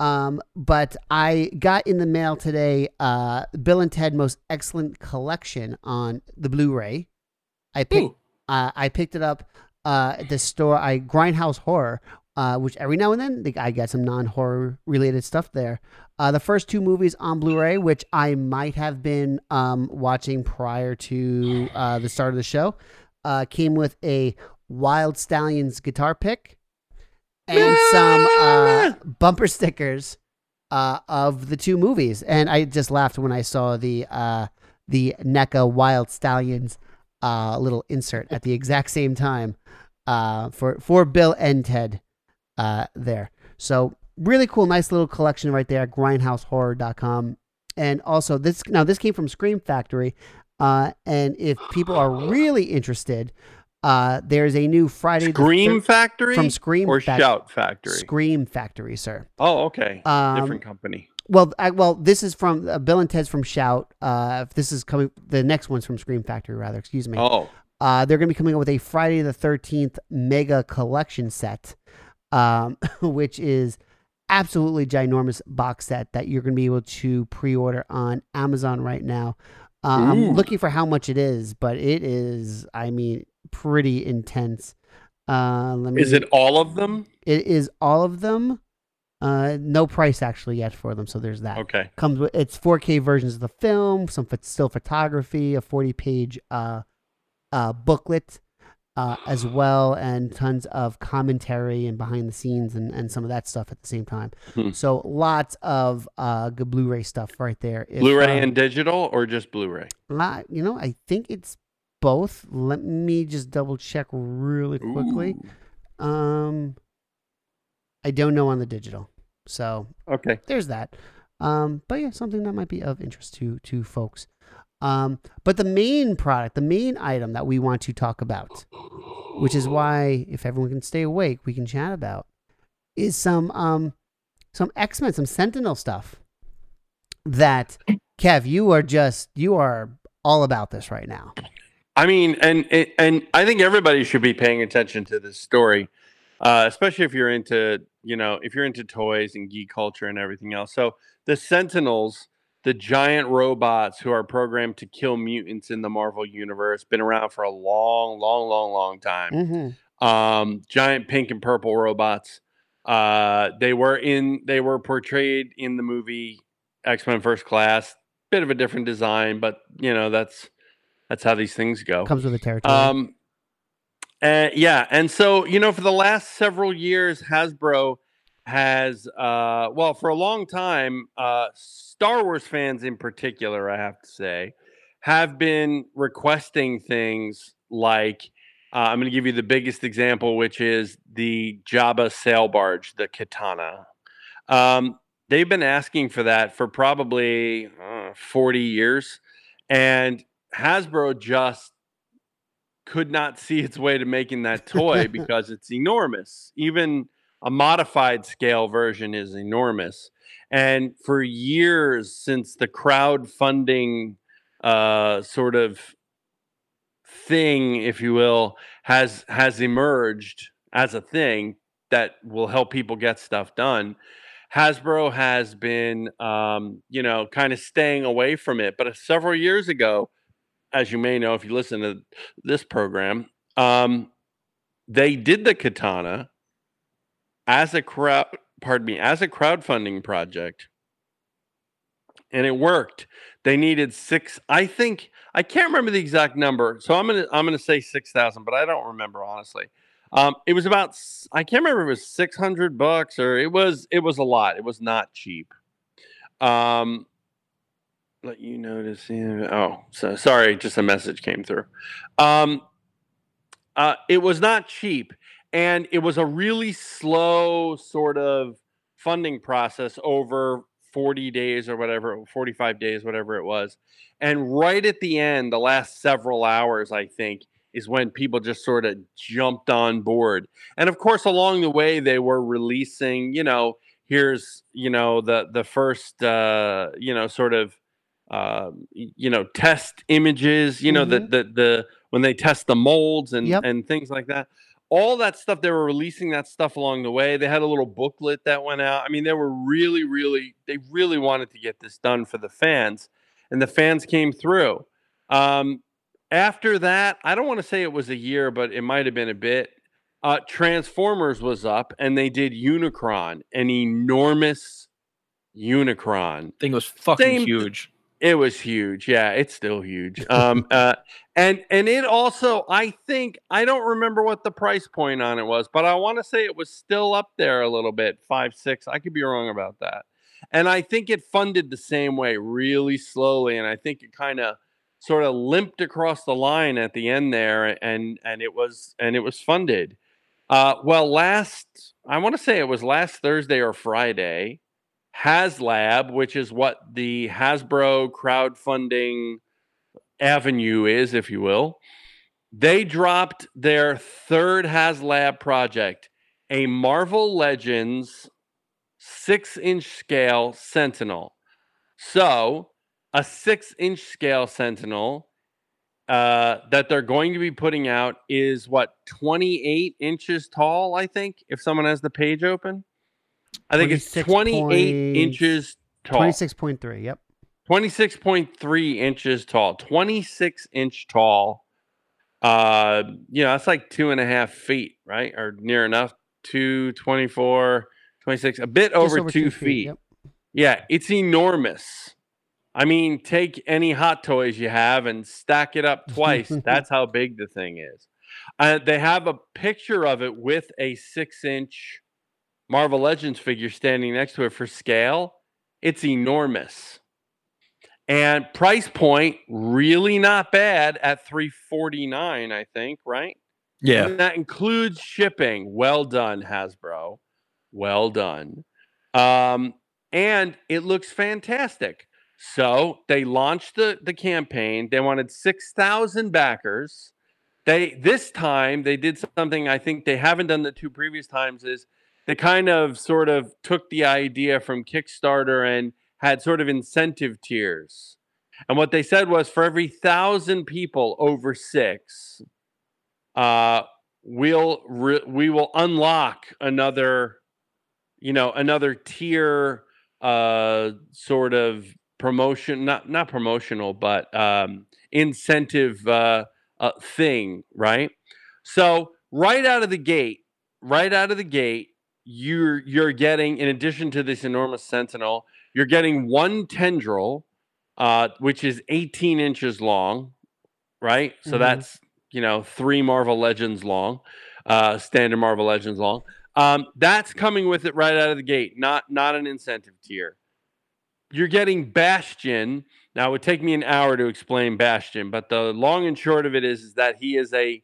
Um, but I got in the mail today, uh, Bill and Ted Most Excellent Collection on the Blu-ray. I picked, uh, I picked it up, uh, at the store, I Grindhouse Horror, uh, which every now and then I got some non-horror related stuff there. Uh, the first two movies on Blu-ray, which I might have been, um, watching prior to, uh, the start of the show, uh, came with a Wild Stallions guitar pick. And some uh, bumper stickers uh, of the two movies, and I just laughed when I saw the uh, the N E C A Wild Stallions uh, little insert at the exact same time uh, for for Bill and Ted uh, there. So really cool, nice little collection right there. grindhouse horror dot com, and also this now this came from Scream Factory, uh, and if people are really interested. Uh, there's a new Friday Scream Factory from Scream or Fact- Shout Factory. Scream Factory, sir. Oh, okay. Um, Different company. Well, I, well, this is from uh, Bill and Ted's from Shout. Uh, if this is coming, the next one's from Scream Factory, rather. Excuse me. Oh. Uh, they're going to be coming up with a Friday the thirteenth mega collection set, um, which is absolutely ginormous box set that you're going to be able to pre-order on Amazon right now. Uh, I'm looking for how much it is, but it is, I mean, pretty intense. Uh, let me. Is it all of them? It is all of them. Uh, no price actually yet for them, so there's that. Okay. Comes with it's four K versions of the film, some still photography, a forty page uh, uh, booklet uh, as well, and tons of commentary and behind the scenes and, and some of that stuff at the same time. Hmm. So lots of uh, good Blu-ray stuff right there. If, Blu-ray um, and digital, or just Blu-ray? Uh, you know, I think it's both. Let me just double check really quickly. Ooh. Um, I don't know on the digital, so okay. There's that. Um, but yeah, something that might be of interest to to folks. Um, but the main product, the main item that we want to talk about, which is why if everyone can stay awake, we can chat about, is some um some X-Men, some Sentinel stuff. That Kev, you are just you are all about this right now. I mean, and and I think everybody should be paying attention to this story, uh, especially if you're into, you know, if you're into toys and geek culture and everything else. So the Sentinels, the giant robots who are programmed to kill mutants in the Marvel universe, been around for a long, long, long, long time. Mm-hmm. Um, giant pink and purple robots. Uh, they were in, they were portrayed in the movie X-Men First Class. Bit of a different design, but you know that's. That's how these things go. Comes with the territory. Um, and yeah. And so, you know, for the last several years, Hasbro has, uh, well, for a long time, uh, Star Wars fans in particular, I have to say, have been requesting things like, uh, I'm going to give you the biggest example, which is the Jabba sail barge, the Katana. Um, they've been asking for that for probably uh, forty years. And Hasbro just could not see its way to making that toy because it's enormous. Even a modified scale version is enormous. And for years since the crowdfunding uh, sort of thing, if you will, has has emerged as a thing that will help people get stuff done, Hasbro has been, um, you know, kind of staying away from it. But uh, several years ago, as you may know, if you listen to this program, um, they did the Katana as a crowd, pardon me, as a crowdfunding project, and it worked. They needed six, I think, I can't remember the exact number, so I'm gonna I'm gonna say six thousand, but I don't remember honestly. Um, it was about, I can't remember, if it was six hundred bucks or it was it was a lot. It was not cheap. Um. Let you notice. Oh, so sorry. Just a message came through. Um, uh, it was not cheap, and it was a really slow sort of funding process over forty days or whatever, forty-five days, whatever it was. And right at the end, the last several hours, I think, is when people just sort of jumped on board. And of course, along the way, they were releasing, you know, here's, you know, the, the first, uh, you know, sort of, uh, you know, test images, you know, mm-hmm. the, the, the, when they test the molds and, yep. and things like that. All that stuff, they were releasing that stuff along the way. They had a little booklet that went out. I mean, they were really, really, they really wanted to get this done for the fans. And the fans came through. Um, after that, I don't want to say it was a year, but it might have been a bit. Uh, Transformers was up, and they did Unicron, an enormous Unicron. Thing was fucking Same huge. Th- It was huge. Yeah, it's still huge. Um, uh, and and it also, I think, I don't remember what the price point on it was, but I want to say it was still up there a little bit, five, six. I could be wrong about that. And I think it funded the same way, really slowly. And I think it kind of sort of limped across the line at the end there, and and it was and it was funded. Uh, well, last, I want to say it was last Thursday or Friday. HasLab, which is what the Hasbro crowdfunding avenue is, if you will, they dropped their third HasLab project, a Marvel Legends six-inch scale Sentinel. So, a six-inch scale Sentinel uh, that they're going to be putting out is, what, twenty-eight inches tall, I think, if someone has the page open? I think it's twenty-eight inches tall. twenty-six point three, yep. twenty-six point three inches tall. twenty-six inch tall. Uh, you know, that's like two and a half feet, right? Or near enough. two, twenty-four, twenty-six, a bit over, over two, two feet. feet yep. Yeah, it's enormous. I mean, take any Hot Toys you have and stack it up twice. That's how big the thing is. Uh, they have a picture of it with a six-inch Marvel Legends figure standing next to it for scale. It's enormous. And price point, really not bad at three forty-nine, I think, right? Yeah. And that includes shipping. Well done, Hasbro. Well done. Um, and it looks fantastic. So they launched the, the campaign. They wanted six thousand backers. They this time, they did something I think they haven't done the two previous times is they kind of sort of took the idea from Kickstarter and had sort of incentive tiers. And what they said was for every thousand people over six, uh, we'll re- we will unlock another, you know, another tier uh, sort of promotion, not not promotional, but um, incentive uh, uh, thing, right? So right out of the gate, right out of the gate, You're you're getting, in addition to this enormous Sentinel, you're getting one tendril, uh, which is eighteen inches long, right? So mm-hmm. that's, you know, three Marvel Legends long, uh, standard Marvel Legends long. Um, that's coming with it right out of the gate, not not an incentive tier. You're getting Bastion. Now, it would take me an hour to explain Bastion, but the long and short of it is, is that he is a,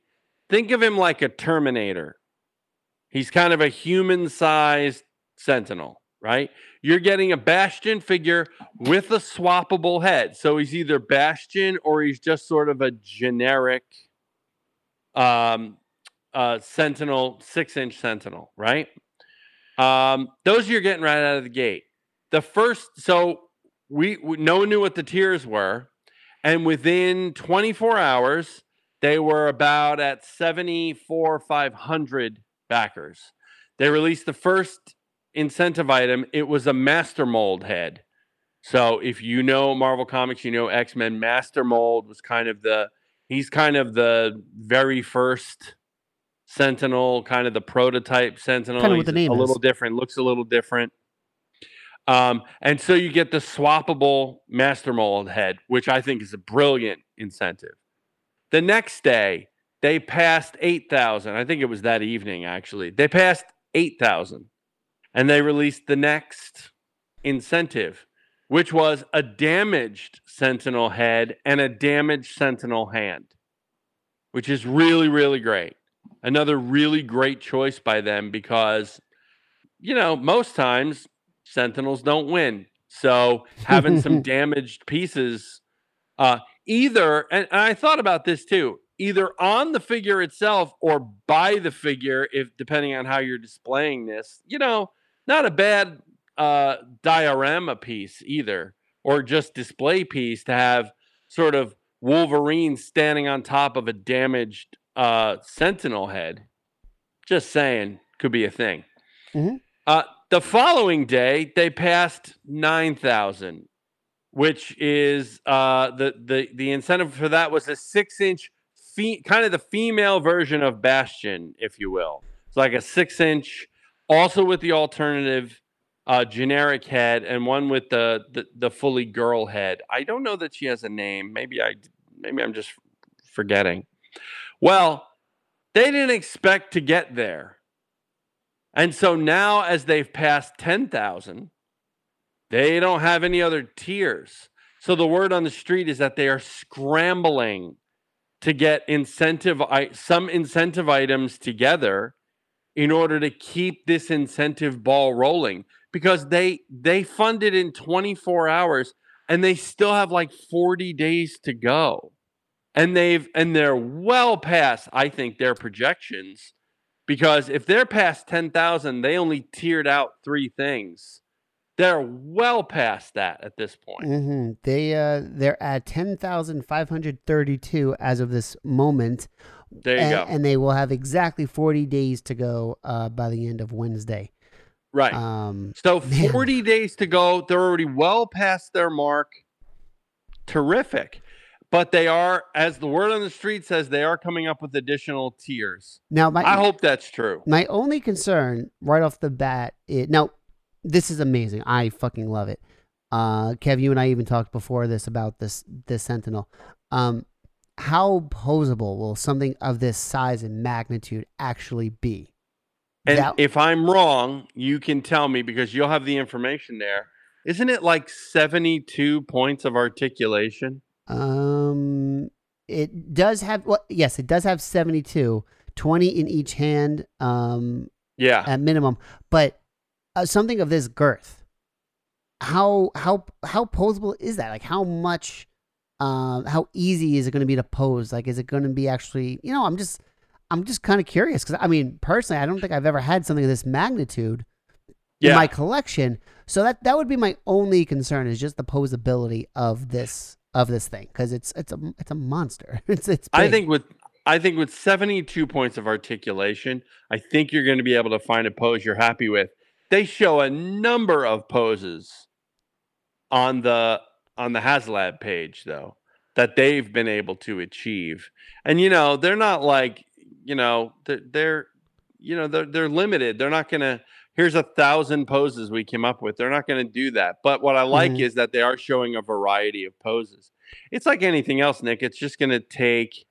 think of him like a Terminator. He's kind of a human-sized Sentinel, right? You're getting a Bastion figure with a swappable head. So he's either Bastion or he's just sort of a generic um, uh, Sentinel, six-inch Sentinel, right? Um, those you're getting right out of the gate. The first, so we, we no one knew what the tiers were, and within twenty-four hours, they were about at seventy-four thousand five hundred backers. They released the first incentive item. It was a Master Mold head. So if you know Marvel Comics, you know X-Men. Master Mold was kind of the, he's kind of the very first Sentinel, kind of the prototype Sentinel. Kind of what the name is. A little different, looks a little different. Um, and so you get the swappable Master Mold head, which I think is a brilliant incentive. The next day, they passed eight thousand. I think it was that evening, actually. They passed eight thousand. And they released the next incentive, which was a damaged Sentinel head and a damaged Sentinel hand, which is really, really great. Another really great choice by them because, you know, most times Sentinels don't win. So having some damaged pieces, uh, either, and, and I thought about this too, either on the figure itself or by the figure, if depending on how you're displaying this, you know, not a bad uh, diorama piece either, or just display piece to have sort of Wolverine standing on top of a damaged uh, Sentinel head. Just saying, could be a thing. Mm-hmm. Uh, the following day, they passed nine thousand, which is uh, the, the, the incentive for that was a six-inch, fe- kind of the female version of Bastion, if you will. It's like a six-inch, also with the alternative uh, generic head, and one with the, the, the fully girl head. I don't know that she has a name. Maybe, I, maybe I'm just forgetting. Well, they didn't expect to get there. And so now, as they've passed ten thousand, they don't have any other tiers. So the word on the street is that they are scrambling to get incentive, some incentive items together in order to keep this incentive ball rolling, because they they funded in twenty-four hours and they still have like forty days to go. And they've and they're well past, I think, their projections. Because if they're past ten thousand, they only tiered out three things. They're well past that at this point. Mm-hmm. They, uh, they're at ten thousand five hundred thirty-two as of this moment. There you and, go. And they will have exactly forty days to go uh, by the end of Wednesday. Right. Um, so forty man. days to go. They're already well past their mark. Terrific. But they are, as the word on the street says, they are coming up with additional tiers. Now, my, I hope that's true. My only concern right off the bat is, now, this is amazing. I fucking love it. Uh, Kev, you and I even talked before this about this this Sentinel. Um, how posable will something of this size and magnitude actually be? And that, if I'm wrong, you can tell me, because you'll have the information there. Isn't it like seventy-two points of articulation? Um, it does have, well, yes, it does have seventy-two, twenty in each hand, um, yeah, at minimum, but uh, something of this girth, how, how, how posable is that? Like, how much, um, uh, how easy is it going to be to pose? Like, is it going to be actually, you know, I'm just, I'm just kind of curious. Cause I mean, personally, I don't think I've ever had something of this magnitude yeah. in my collection. So that, that would be my only concern, is just the posability of this. Of this thing, because it's it's a it's a monster. It's it's. Big. I think with I think with seventy-two points of articulation, I think you're going to be able to find a pose you're happy with. They show a number of poses on the on the HasLab page, though, that they've been able to achieve. And you know, they're not like you know they're, they're you know they're they're limited. They're not gonna. Here's a thousand poses we came up with. They're not going to do that. But what I like mm-hmm. is that they are showing a variety of poses. It's like anything else, Nick. It's just going to take,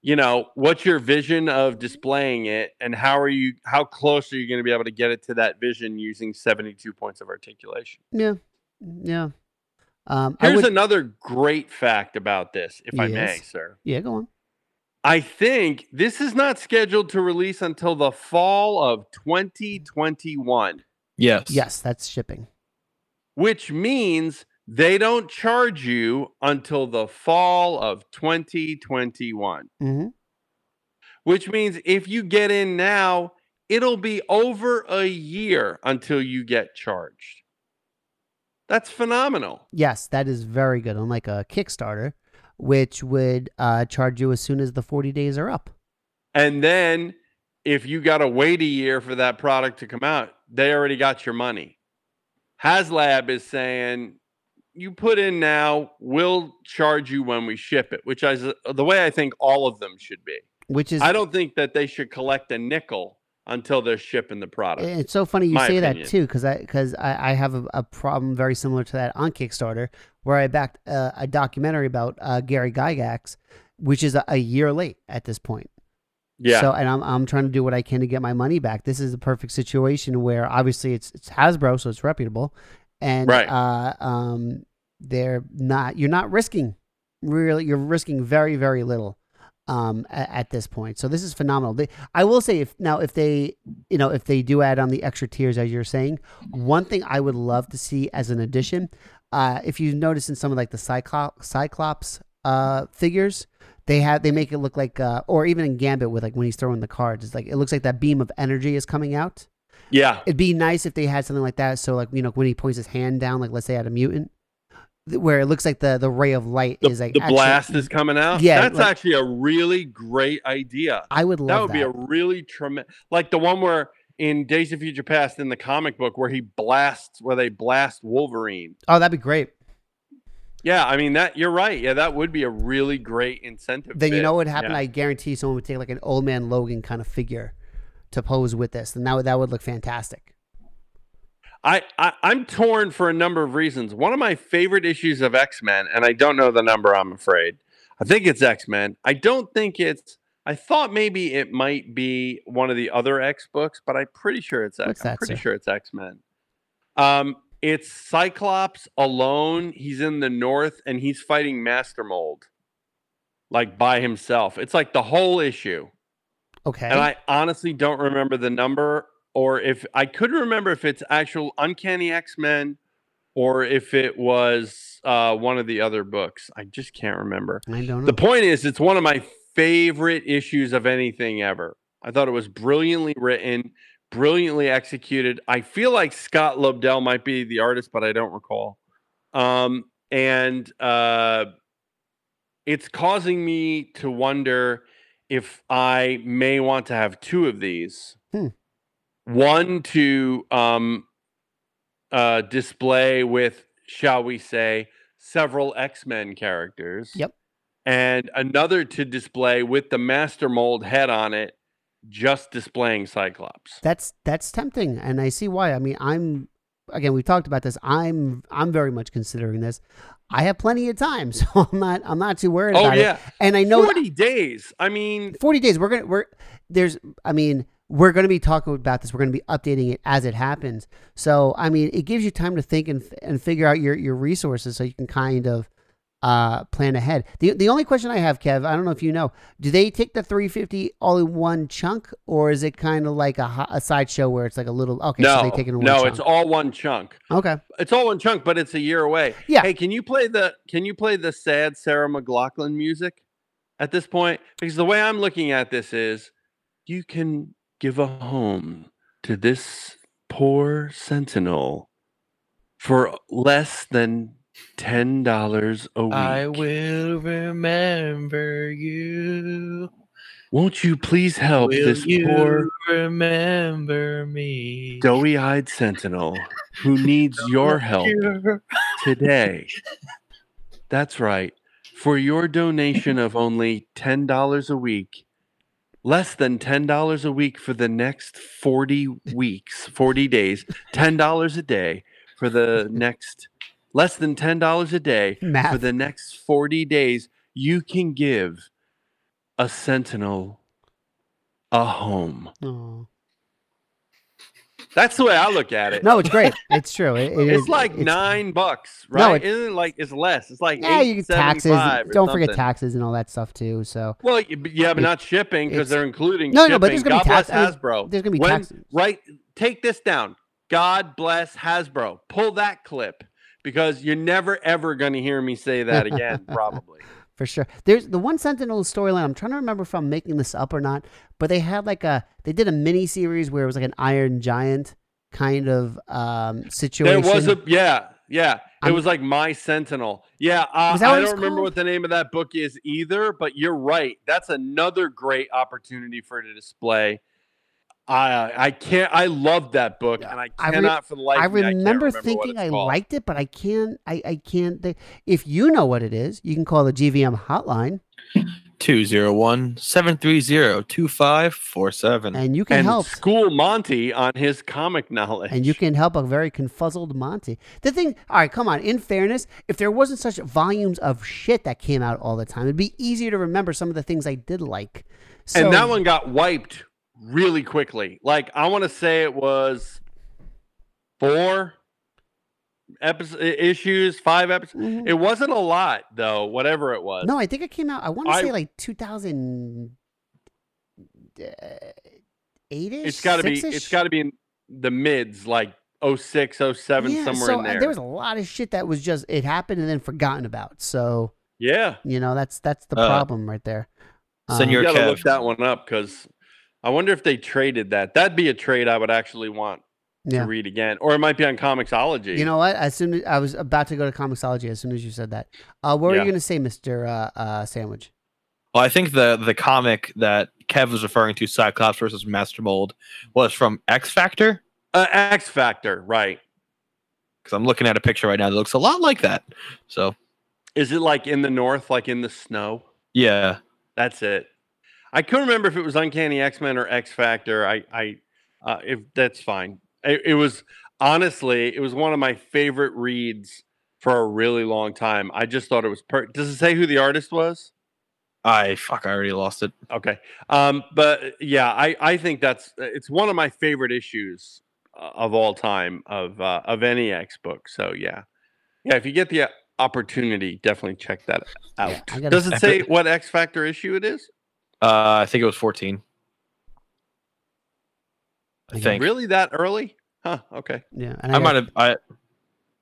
you know, what's your vision of displaying it, and how are you, how close are you going to be able to get it to that vision using seventy-two points of articulation? Yeah. Yeah. Um, Here's I would... another great fact about this, if yes. I may, sir. Yeah, go on. I think this is not scheduled to release until the fall of twenty twenty-one. Yes. Yes, that's shipping. Which means they don't charge you until the fall of twenty twenty-one. Mm-hmm. Which means if you get in now, it'll be over a year until you get charged. That's phenomenal. Yes, that is very good. Unlike a Kickstarter, which would uh, charge you as soon as the forty days are up. And then if you got to wait a year for that product to come out, they already got your money. HasLab is saying, you put in now, we'll charge you when we ship it, which is the way I think all of them should be. Which is, I don't think that they should collect a nickel until they're shipping the product. It's so funny you My say opinion. That too, because I because I, I have a, a problem very similar to that on Kickstarter, where I backed a, a documentary about uh, Gary Gygax, which is a, a year late at this point. Yeah. So, and I'm I'm trying to do what I can to get my money back. This is a perfect situation where obviously it's it's Hasbro, so it's reputable, and right. uh, um, they're not you're not risking really you're risking very very little. um, at, at this point. So this is phenomenal. They, I will say if now if they, you know, if they do add on the extra tiers, as you're saying, one thing I would love to see as an addition, uh, if you notice in some of like the Cyclops, Cyclops uh, figures, they have, they make it look like, uh, or even in Gambit with like when he's throwing the cards, it's like, it looks like that beam of energy is coming out. Yeah. It'd be nice if they had something like that. So like, you know, when he points his hand down, like let's say at a mutant, where it looks like the, the ray of light the, is like the actually, blast is coming out. Yeah, that's like, actually a really great idea. I would love that. Would that would be a really tremendous, like the one where in Days of Future Past in the comic book where he blasts, where they blast Wolverine. Oh, that'd be great. Yeah, I mean that. You're right. Yeah, that would be a really great incentive. Then bit. You know what happened? Yeah. I guarantee someone would take like an old man Logan kind of figure to pose with this, and that would that would look fantastic. I, I, I'm torn for a number of reasons. One of my favorite issues of X-Men, and I don't know the number, I'm afraid. I think it's X-Men. I don't think it's... I thought maybe it might be one of the other X books, but I'm pretty sure it's X. What's that, I'm pretty sir? sure it's X-Men. Um, it's Cyclops alone. He's in the North, and he's fighting Master Mold, like, by himself. It's like the whole issue. Okay. And I honestly don't remember the number... Or if I could remember if it's actual Uncanny X-Men or if it was uh, one of the other books. I just can't remember. I don't know. The point is, it's one of my favorite issues of anything ever. I thought it was brilliantly written, brilliantly executed. I feel like Scott Lobdell might be the artist, but I don't recall. Um, and uh, it's causing me to wonder if I may want to have two of these. Hmm. One to um, uh, display with, shall we say, several X-Men characters. Yep. And another to display with the Master Mold head on it, just displaying Cyclops. That's that's tempting, and I see why. I mean, I'm again, we've talked about this. I'm I'm very much considering this. I have plenty of time, so I'm not I'm not too worried oh, about yeah. it. And I know forty days. I mean, forty days. We're gonna we're there's. I mean. We're going to be talking about this. We're going to be updating it as it happens. So, I mean, it gives you time to think and and figure out your, your resources so you can kind of uh, plan ahead. The the only question I have, Kev, I don't know if you know, do they take the three hundred fifty all in one chunk, or is it kind of like a, a sideshow where it's like a little, okay, no, so they take it in one no, chunk? No, it's all one chunk. Okay. It's all one chunk, but it's a year away. Yeah. Hey, can you play the, can you play the sad Sarah McLachlan music at this point? Because the way I'm looking at this is you can... give a home to this poor sentinel for less than ten dollars a week. I will remember you. Won't you please help will this you poor remember me doughy-eyed sentinel who needs your help today? That's right. For your donation of only ten dollars a week. Less than ten dollars a week for the next forty weeks, forty days, ten dollars a day for the next, less than ten dollars a day Math. for the next forty days, you can give a sentinel a home. Aww. That's the way I look at it. No, it's great. It's true. It, it it's is, like it's, nine bucks, right? No, it, Isn't it like it's less. It's like yeah, eight, taxes. Don't forget taxes and all that stuff too. So well, yeah, but not shipping because they're including no, shipping. No, but there's gonna God be taxes. Hasbro. There's gonna be taxes. Right? Take this down. God bless Hasbro. Pull that clip because you're never ever gonna hear me say that again, probably. For sure. There's the one Sentinel storyline. I'm trying to remember if I'm making this up or not, but they had like a, they did a mini series where it was like an Iron Giant kind of um, situation. There was a, yeah, yeah. It I'm, was like My Sentinel. Yeah. Uh, I don't remember what the name of that book is either, but you're right. That's another great opportunity for it to display. I I can't, I love that book and I cannot I re- for the life of me. I remember, I remember thinking I called. liked it, but I can't, I, I can't. Th- if you know what it is, you can call the G V M hotline. two oh one, seven three oh, two five four seven. And you can and help. School Monty on his comic knowledge. And you can help a very confuzzled Monty. The thing, all right, come on. In fairness, if there wasn't such volumes of shit that came out all the time, it'd be easier to remember some of the things I did like. So, and that one got wiped really quickly. Like I want to say it was four episode issues, five episodes. Mm-hmm. It wasn't a lot, though, whatever it was. No, I think it came out, I want to I, say like two thousand eight-ish. It's got to be, it's got to be in the mids, like oh six, oh seven, yeah, somewhere so in there. There was a lot of shit that was just, it happened and then forgotten about. So, yeah, you know, that's that's the uh, problem right there. Um, Senor you got to look that one up, because I wonder if they traded that. That'd be a trade I would actually want. Yeah. To read again, or it might be on Comixology. You know what? As soon as I was about to go to Comixology, as soon as you said that, uh, what were yeah. you going to say, Mister Uh, uh, Sandwich? Well, I think the the comic that Kev was referring to, Cyclops versus Master Mold, was from X Factor. Uh, X Factor, right? Because I'm looking at a picture right now that looks a lot like that. So, is it like in the north, like in the snow? Yeah, that's it. I couldn't remember if it was Uncanny X-Men or X Factor. I, I, uh, if that's fine. It was honestly, it was one of my favorite reads for a really long time. I just thought it was per. Does it say who the artist was? I fuck, I already lost it. Okay, um, but yeah, I, I think that's it's one of my favorite issues of all time of uh, of any X book. So yeah, yeah. If you get the opportunity, definitely check that out. Yeah, does it say what X Factor issue it is? Uh, I think it was fourteen. I think. Really that early? Huh, okay. Yeah, and I, I might have I I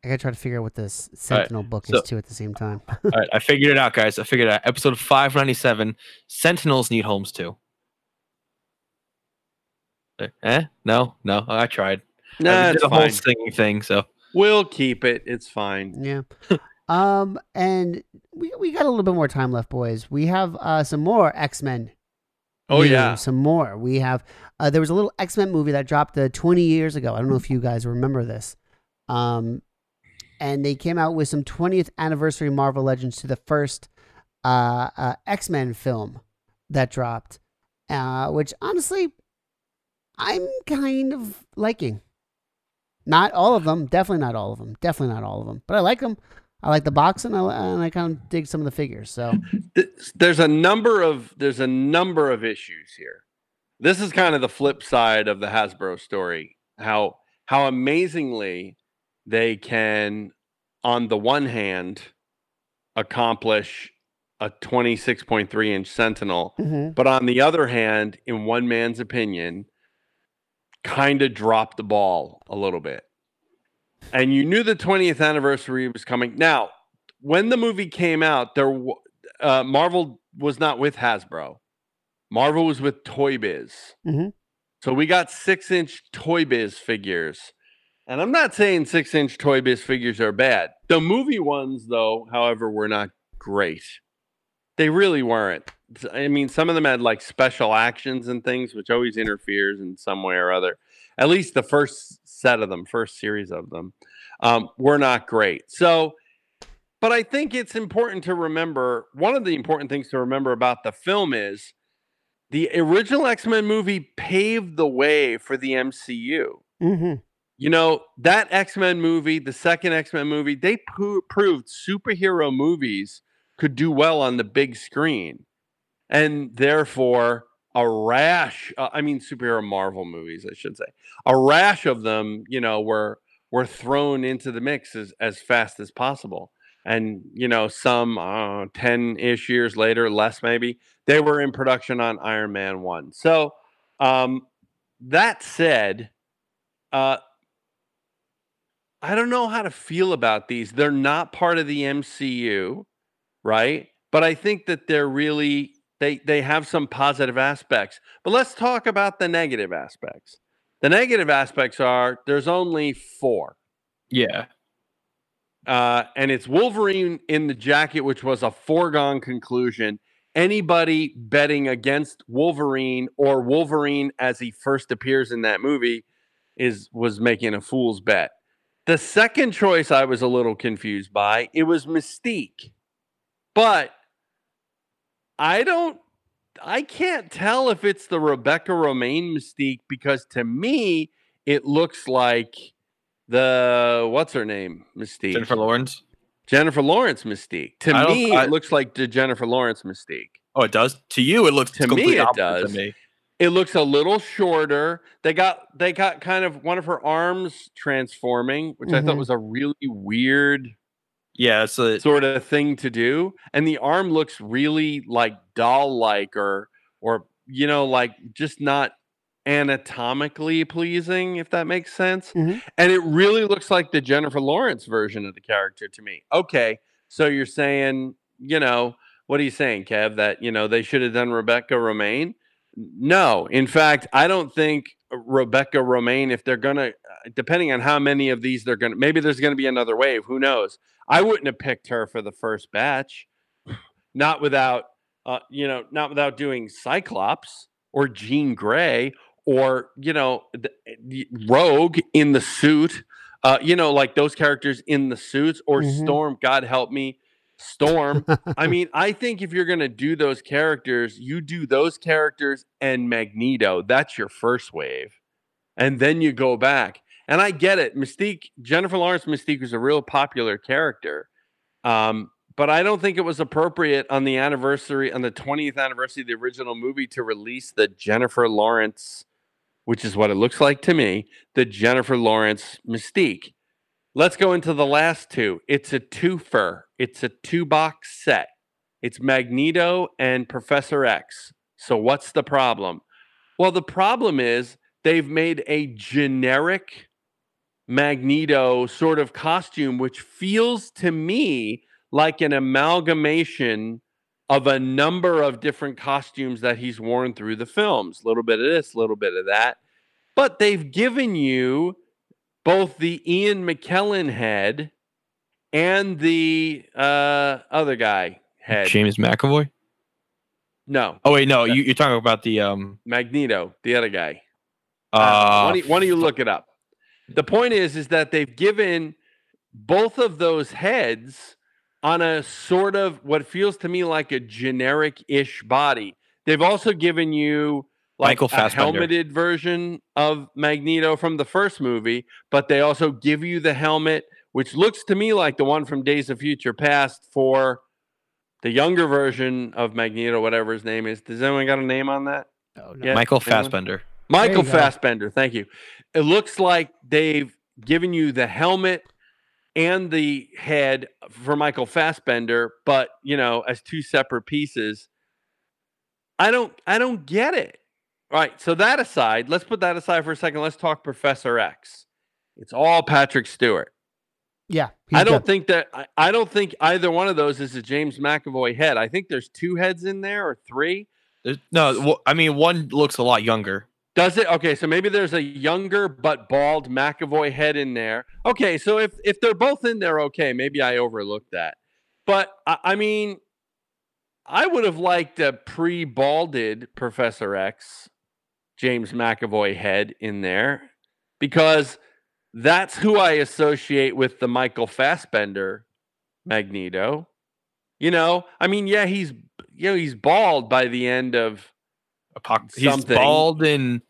gotta try to figure out what this Sentinel right, book so, is too at the same time. All right, I figured it out, guys. I figured it out. Episode five ninety-seven, Sentinels Need Homes Too. Eh? No, no, I tried. No, nah, it's a whole singing thing, so we'll keep it. It's fine. Yeah. um, and we we got a little bit more time left, boys. We have uh some more X-Men. Oh yeah. yeah, some more. We have uh, there was a little X-Men movie that dropped uh, twenty years ago. I don't know if you guys remember this, um, and they came out with some twentieth anniversary Marvel Legends to the first uh, uh, X-Men film that dropped, uh, which honestly I'm kind of liking. Not all of them, definitely not all of them, definitely not all of them, but I like them. I like the box, and I, and I kind of dig some of the figures. So there's a number of there's a number of issues here. This is kind of the flip side of the Hasbro story. How how amazingly they can, on the one hand, accomplish a twenty-six point three inch Sentinel, mm-hmm. but on the other hand, in one man's opinion, kind of drop the ball a little bit. And you knew the twentieth anniversary was coming. Now, when the movie came out, there uh, Marvel was not with Hasbro. Marvel was with Toy Biz. Mm-hmm. So we got six-inch Toy Biz figures. And I'm not saying six-inch Toy Biz figures are bad. The movie ones, though, however, were not great. They really weren't. I mean, some of them had like special actions and things, which always interferes in some way or other. At least the first set of them, first series of them, um, were not great. So, but I think it's important to remember, one of the important things to remember about the film is the original X-Men movie paved the way for the M C U. Mm-hmm. You know, that X-Men movie, the second X-Men movie, they po- proved superhero movies could do well on the big screen. And therefore... A rash, uh, I mean, superhero Marvel movies, I should say. A rash of them, you know, were were thrown into the mix as, as fast as possible. And, you know, some uh, ten-ish years later, less maybe, they were in production on Iron Man one. So um, that said, uh, I don't know how to feel about these. They're not part of the M C U, right? But I think that they're really... They they have some positive aspects, but let's talk about the negative aspects. The negative aspects are there's only four. Yeah. Uh, and it's Wolverine in the Jacket, which was a foregone conclusion. Anybody betting against Wolverine or Wolverine as he first appears in that movie is was making a fool's bet. The second choice I was a little confused by, it was Mystique. But... I don't, I can't tell if it's the Rebecca Romaine Mystique, because to me, it looks like the, what's her name? Mystique. Jennifer Lawrence. Jennifer Lawrence Mystique. To I me, I, it looks like the Jennifer Lawrence Mystique. Oh, it does? To you, it looks to me, it does. To me. It looks a little shorter. They got they got kind of one of her arms transforming, which mm-hmm. I thought was a really weird yeah, so sort of thing to do. And the arm looks really like doll-like or or you know, like just not anatomically pleasing, if that makes sense. Mm-hmm. And it really looks like the Jennifer Lawrence version of the character to me. Okay, so you're saying, you know, what are you saying, Kev, that you know they should have done Rebecca Romijn? No, in fact, I don't think Rebecca Romijn, if they're going to, depending on how many of these they're going to, maybe there's going to be another wave. Who knows? I wouldn't have picked her for the first batch. Not without, uh, you know, not without doing Cyclops or Jean Grey or, you know, the, the Rogue in the suit, uh, you know, like those characters in the suits or mm-hmm. Storm, God help me. Storm. I mean, I think if you're going to do those characters, you do those characters and Magneto. That's your first wave. And then you go back. And I get it. Mystique, Jennifer Lawrence Mystique was a real popular character. Um, but I don't think it was appropriate on the anniversary, on the twentieth anniversary of the original movie to release the Jennifer Lawrence, which is what it looks like to me, the Jennifer Lawrence Mystique. Let's go into the last two. It's a twofer. It's a two-box set. It's Magneto and Professor X. So what's the problem? Well, the problem is they've made a generic Magneto sort of costume, which feels to me like an amalgamation of a number of different costumes that he's worn through the films. A little bit of this, a little bit of that. But they've given you both the Ian McKellen head and the uh, other guy head. James McAvoy? No. Oh, wait, no. You, you're talking about the... Um... Magneto, the other guy. Uh, uh, why, don't, why don't you look it up? The point is, is that they've given both of those heads on a sort of what feels to me like a generic-ish body. They've also given you... like Michael a helmeted version of Magneto from the first movie, but they also give you the helmet, which looks to me like the one from Days of Future Past for the younger version of Magneto, whatever his name is. Does anyone got a name on that? Oh, no. Michael Fassbender. Michael Fassbender, thank you. It looks like they've given you the helmet and the head for Michael Fassbender, but, you know, as two separate pieces. I don't, I don't get it. All right, so that aside, let's put that aside for a second. Let's talk Professor X. It's all Patrick Stewart. Yeah. I don't good. think that I, I don't think either one of those is a James McAvoy head. I think there's two heads in there or three. There's, no, well, I mean, one looks a lot younger. Does it? Okay, so maybe there's a younger but bald McAvoy head in there. Okay, so if, if they're both in there, okay, maybe I overlooked that. But, I, I mean, I would have liked a pre-balded Professor X James McAvoy head in there because that's who I associate with the Michael Fassbender Magneto. You know, I mean, yeah, he's, you know, he's bald by the end of Apoc- something. He's bald in,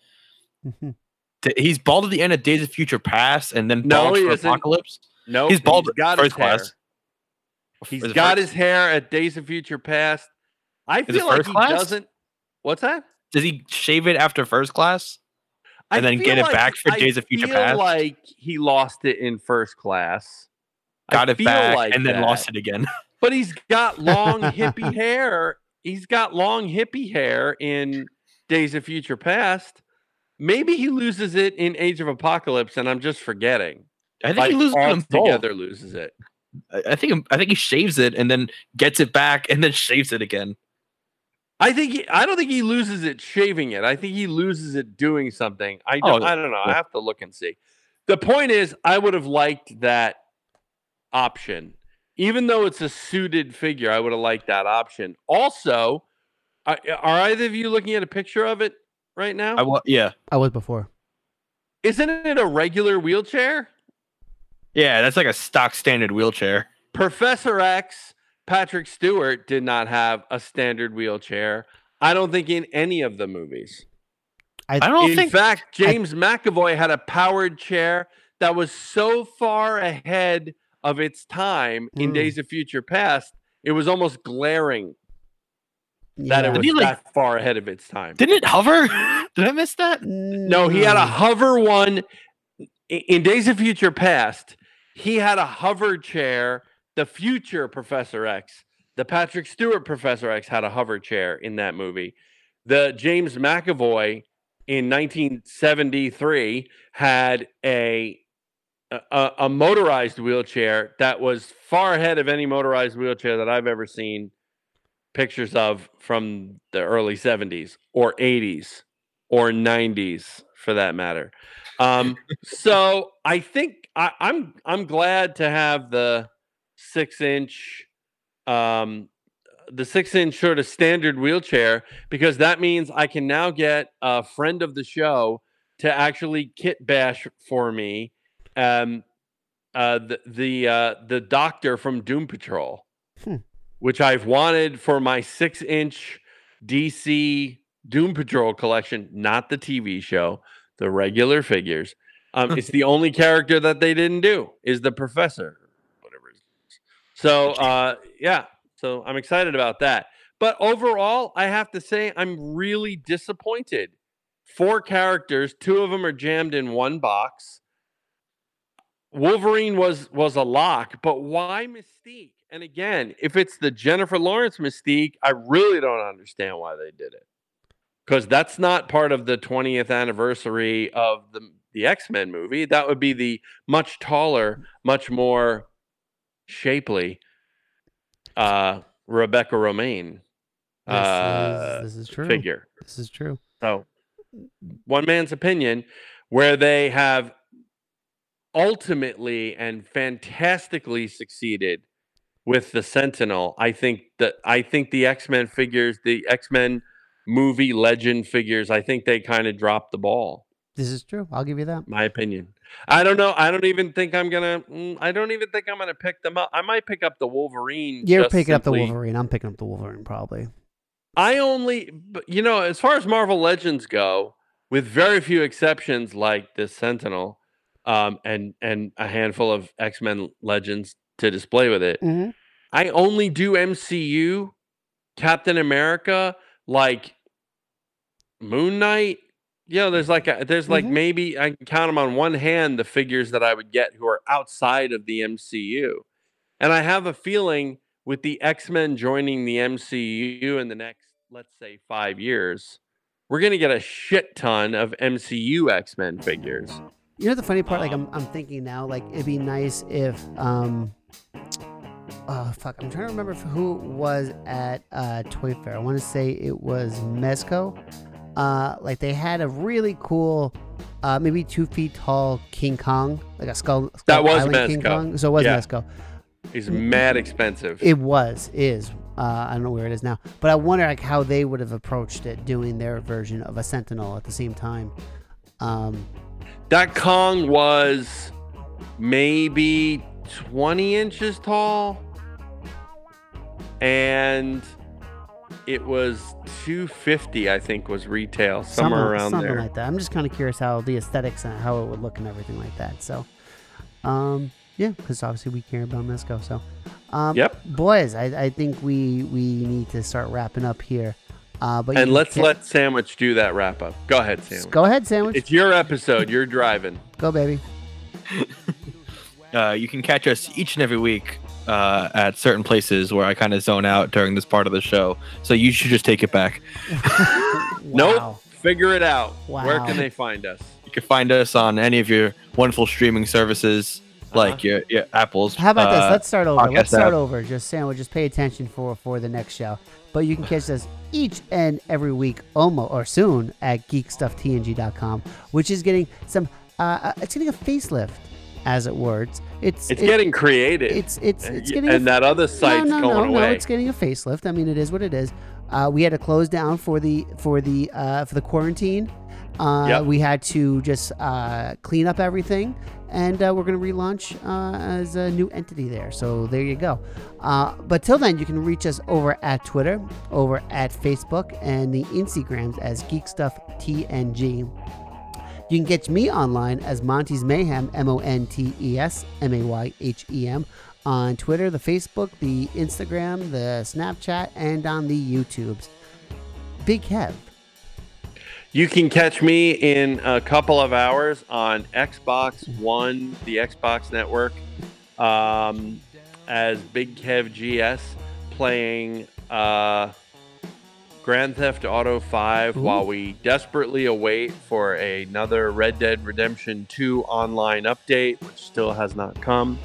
he's bald at the end of Days of Future Past and then bald no, he for isn't. Apocalypse. No, he's bald at First Class. He's got his hair at Days of Future Past. I feel like he doesn't. What's that? Does he shave it after First Class and then get it back for Days of Future Past? I feel like he lost it in First Class. Got it back and then lost it again. But he's got long hippie hair. He's got long hippie hair in Days of Future Past. Maybe he loses it in Age of Apocalypse and I'm just forgetting. I think he loses it altogether, loses it. I think I think he shaves it and then gets it back and then shaves it again. I think he, I don't think he loses it shaving it. I think he loses it doing something. I don't, oh, I don't know. Yeah. I have to look and see. The point is, I would have liked that option, even though it's a suited figure. I would have liked that option. Also, are, are either of you looking at a picture of it right now? I was. Yeah, I was before. Isn't it a regular wheelchair? Yeah, that's like a stock standard wheelchair. Professor X, Patrick Stewart, did not have a standard wheelchair. I don't think in any of the movies. I, I don't in think. In fact, James I, McAvoy had a powered chair that was so far ahead of its time mm. in Days of Future Past, it was almost glaring. that yeah. it was he, like, that far ahead of its time. Didn't it hover? Did I miss that? No, he had a hover one. In Days of Future Past, he had a hover chair. The future Professor X, the Patrick Stewart Professor X, had a hover chair in that movie. The James McAvoy in nineteen seventy-three had a a, a motorized wheelchair that was far ahead of any motorized wheelchair that I've ever seen pictures of from the early seventies or eighties or nineties for that matter. Um, so I think I, I'm I'm glad to have the six inch um, the six inch sort of standard wheelchair, because that means I can now get a friend of the show to actually kit bash for me um, uh, the the uh, the doctor from Doom Patrol. Hmm. Which I've wanted for my six-inch D C Doom Patrol collection, not the T V show, the regular figures. Um, it's the only character that they didn't do is the Professor, whatever. So, uh, yeah, so I'm excited about that. But overall, I have to say I'm really disappointed. Four characters, two of them are jammed in one box. Wolverine was was a lock, but why Mystique? And again, if it's the Jennifer Lawrence Mystique, I really don't understand why they did it. Because that's not part of the twentieth anniversary of the, the X-Men movie. That would be the much taller, much more shapely uh, Rebecca Romijn uh, this is, this is true. figure. This is true. So, one man's opinion, where they have ultimately and fantastically succeeded with the Sentinel. I think that I think the X-Men figures, the X-Men movie legend figures, I think they kind of dropped the ball. This is true. I'll give you that. My opinion. I don't know. I don't even think I'm gonna. I don't even think I'm gonna pick them up. I might pick up the Wolverine. You're picking up the Wolverine. I'm picking up the Wolverine probably. I only, you know, as far as Marvel Legends go, with very few exceptions, like the Sentinel, um, and and a handful of X-Men Legends to display with it. Mm-hmm. I only do M C U, Captain America, like Moon Knight. You know, there's like a, there's like mm-hmm. maybe I can count them on one hand the figures that I would get who are outside of the M C U. And I have a feeling with the X-Men joining the M C U in the next, let's say, five years, we're going to get a shit ton of M C U X-Men figures. You know the funny part? Like I'm, I'm thinking now. Like it'd be nice if, um, oh fuck, I'm trying to remember who was at uh, Toy Fair. I want to say it was Mezco. Uh, like they had a really cool, uh, maybe two feet tall King Kong, like a skull. skull that was Mezco. King Kong. So it was yeah. Mezco. He's mad expensive. It was is. Uh, I don't know where it is now, but I wonder like how they would have approached it, doing their version of a Sentinel at the same time. Um. That Kong was maybe twenty inches tall, and it was two fifty, I think, was retail, somewhere something, around something there. Something like that. I'm just kind of curious how the aesthetics and how it would look and everything like that. So, um, yeah, because obviously we care about Mezco. So, um, yep. Boys, I, I think we, we need to start wrapping up here. Uh, but and let's let Sandwich do that wrap up. Go ahead, Sandwich. Go ahead, Sandwich. It's your episode. You're driving. Go, baby. uh, you can catch us each and every week uh, at certain places where I kind of zone out during this part of the show. So you should just take it back. Wow. Nope. Figure it out. Wow. Where can they find us? You can find us on any of your wonderful streaming services. Like uh-huh. your, your Apple's. How about uh, this? Let's start over. Let's start app. over. Just Sandwich. Just pay attention for for the next show. But you can catch us each and every week, almost or soon, at geek stuff T N G dot com, which is getting some. Uh, it's getting a facelift, as it were. It's it's, it's it, getting creative. It's it's it's getting. And a, that other site's no, no, going no, away. No, it's getting a facelift. I mean, it is what it is. Uh, we had to close down for the for the uh, for the quarantine. Uh, yep. We had to just uh, clean up everything. And uh, we're going to relaunch uh, as a new entity there. So there you go. Uh, but till then, you can reach us over at Twitter, over at Facebook, and the Instagrams as Geek Stuff T N G. You can get me online as Montes Mayhem, M O N T E S M A Y H E M, on Twitter, the Facebook, the Instagram, the Snapchat, and on the YouTubes. big help. You can catch me in a couple of hours on Xbox One, the Xbox Network, um, as Big Kev G S playing uh, Grand Theft Auto five. Ooh. While we desperately await for another Red Dead Redemption two online update, which still has not come.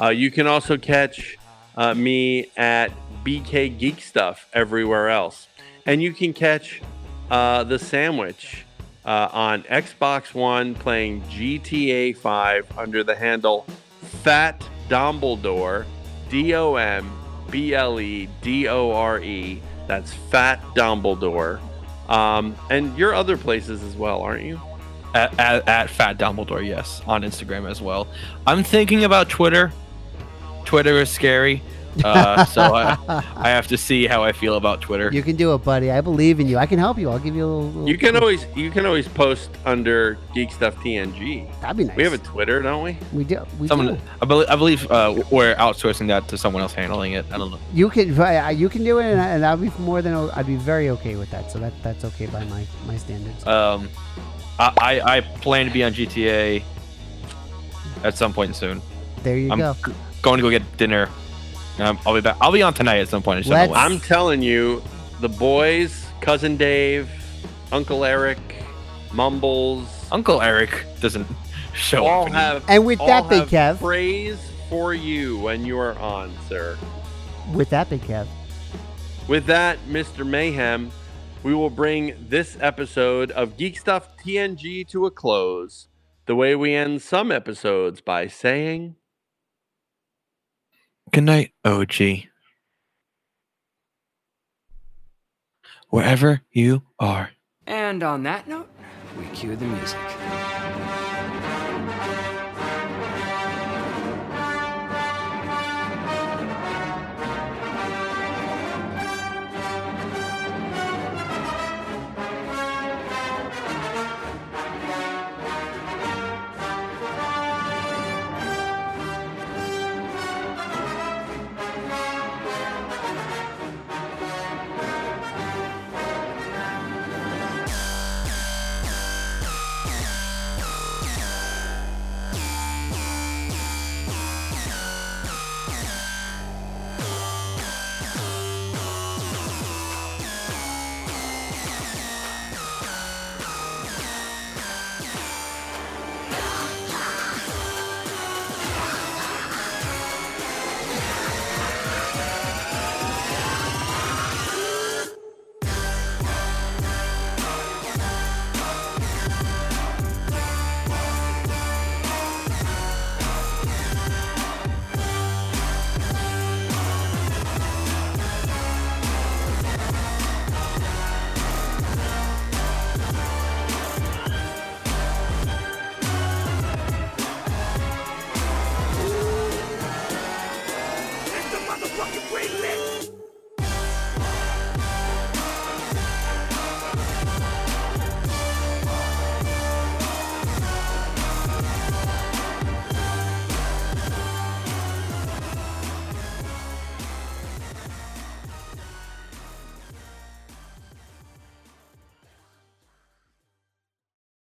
Uh, you can also catch uh, me at B K Geek Stuff everywhere else. And you can catch... Uh, the Sandwich uh, on Xbox One playing G T A five under the handle Fat Dumbledore, D O M B L E D O R E. That's Fat Dumbledore. Um, and you're other places as well, aren't you? At, at, at Fat Dumbledore, yes. On Instagram as well. I'm thinking about Twitter. Twitter is scary. uh, so I, I have to see how I feel about Twitter. You can do it, buddy. I believe in you. I can help you. I'll give you a little... little you can always you can always post under Geek Stuff T N G. That'd be nice. We have a Twitter, don't we? We do. We someone, do. I believe, I believe uh, we're outsourcing that to someone else handling it. I don't know. You can uh, you can do it, and, I, and I'll be more than I'd be very okay with that. So that that's okay by my my standards. Um, I I, I plan to be on G T A at some point soon. There you I'm go. G- going to go get dinner. Um, I'll be back. I'll be on tonight at some point. I'm telling you, the boys, Cousin Dave, Uncle Eric, Mumbles. Uncle Eric doesn't show all up. Have, and with all that, Big Kev. Praise for you when you are on, sir. With that, Big Kev. With that, Mister Mayhem, we will bring this episode of Geek Stuff T N G to a close the way we end some episodes by saying... Good night, O G. Wherever you are. And on that note, we cue the music.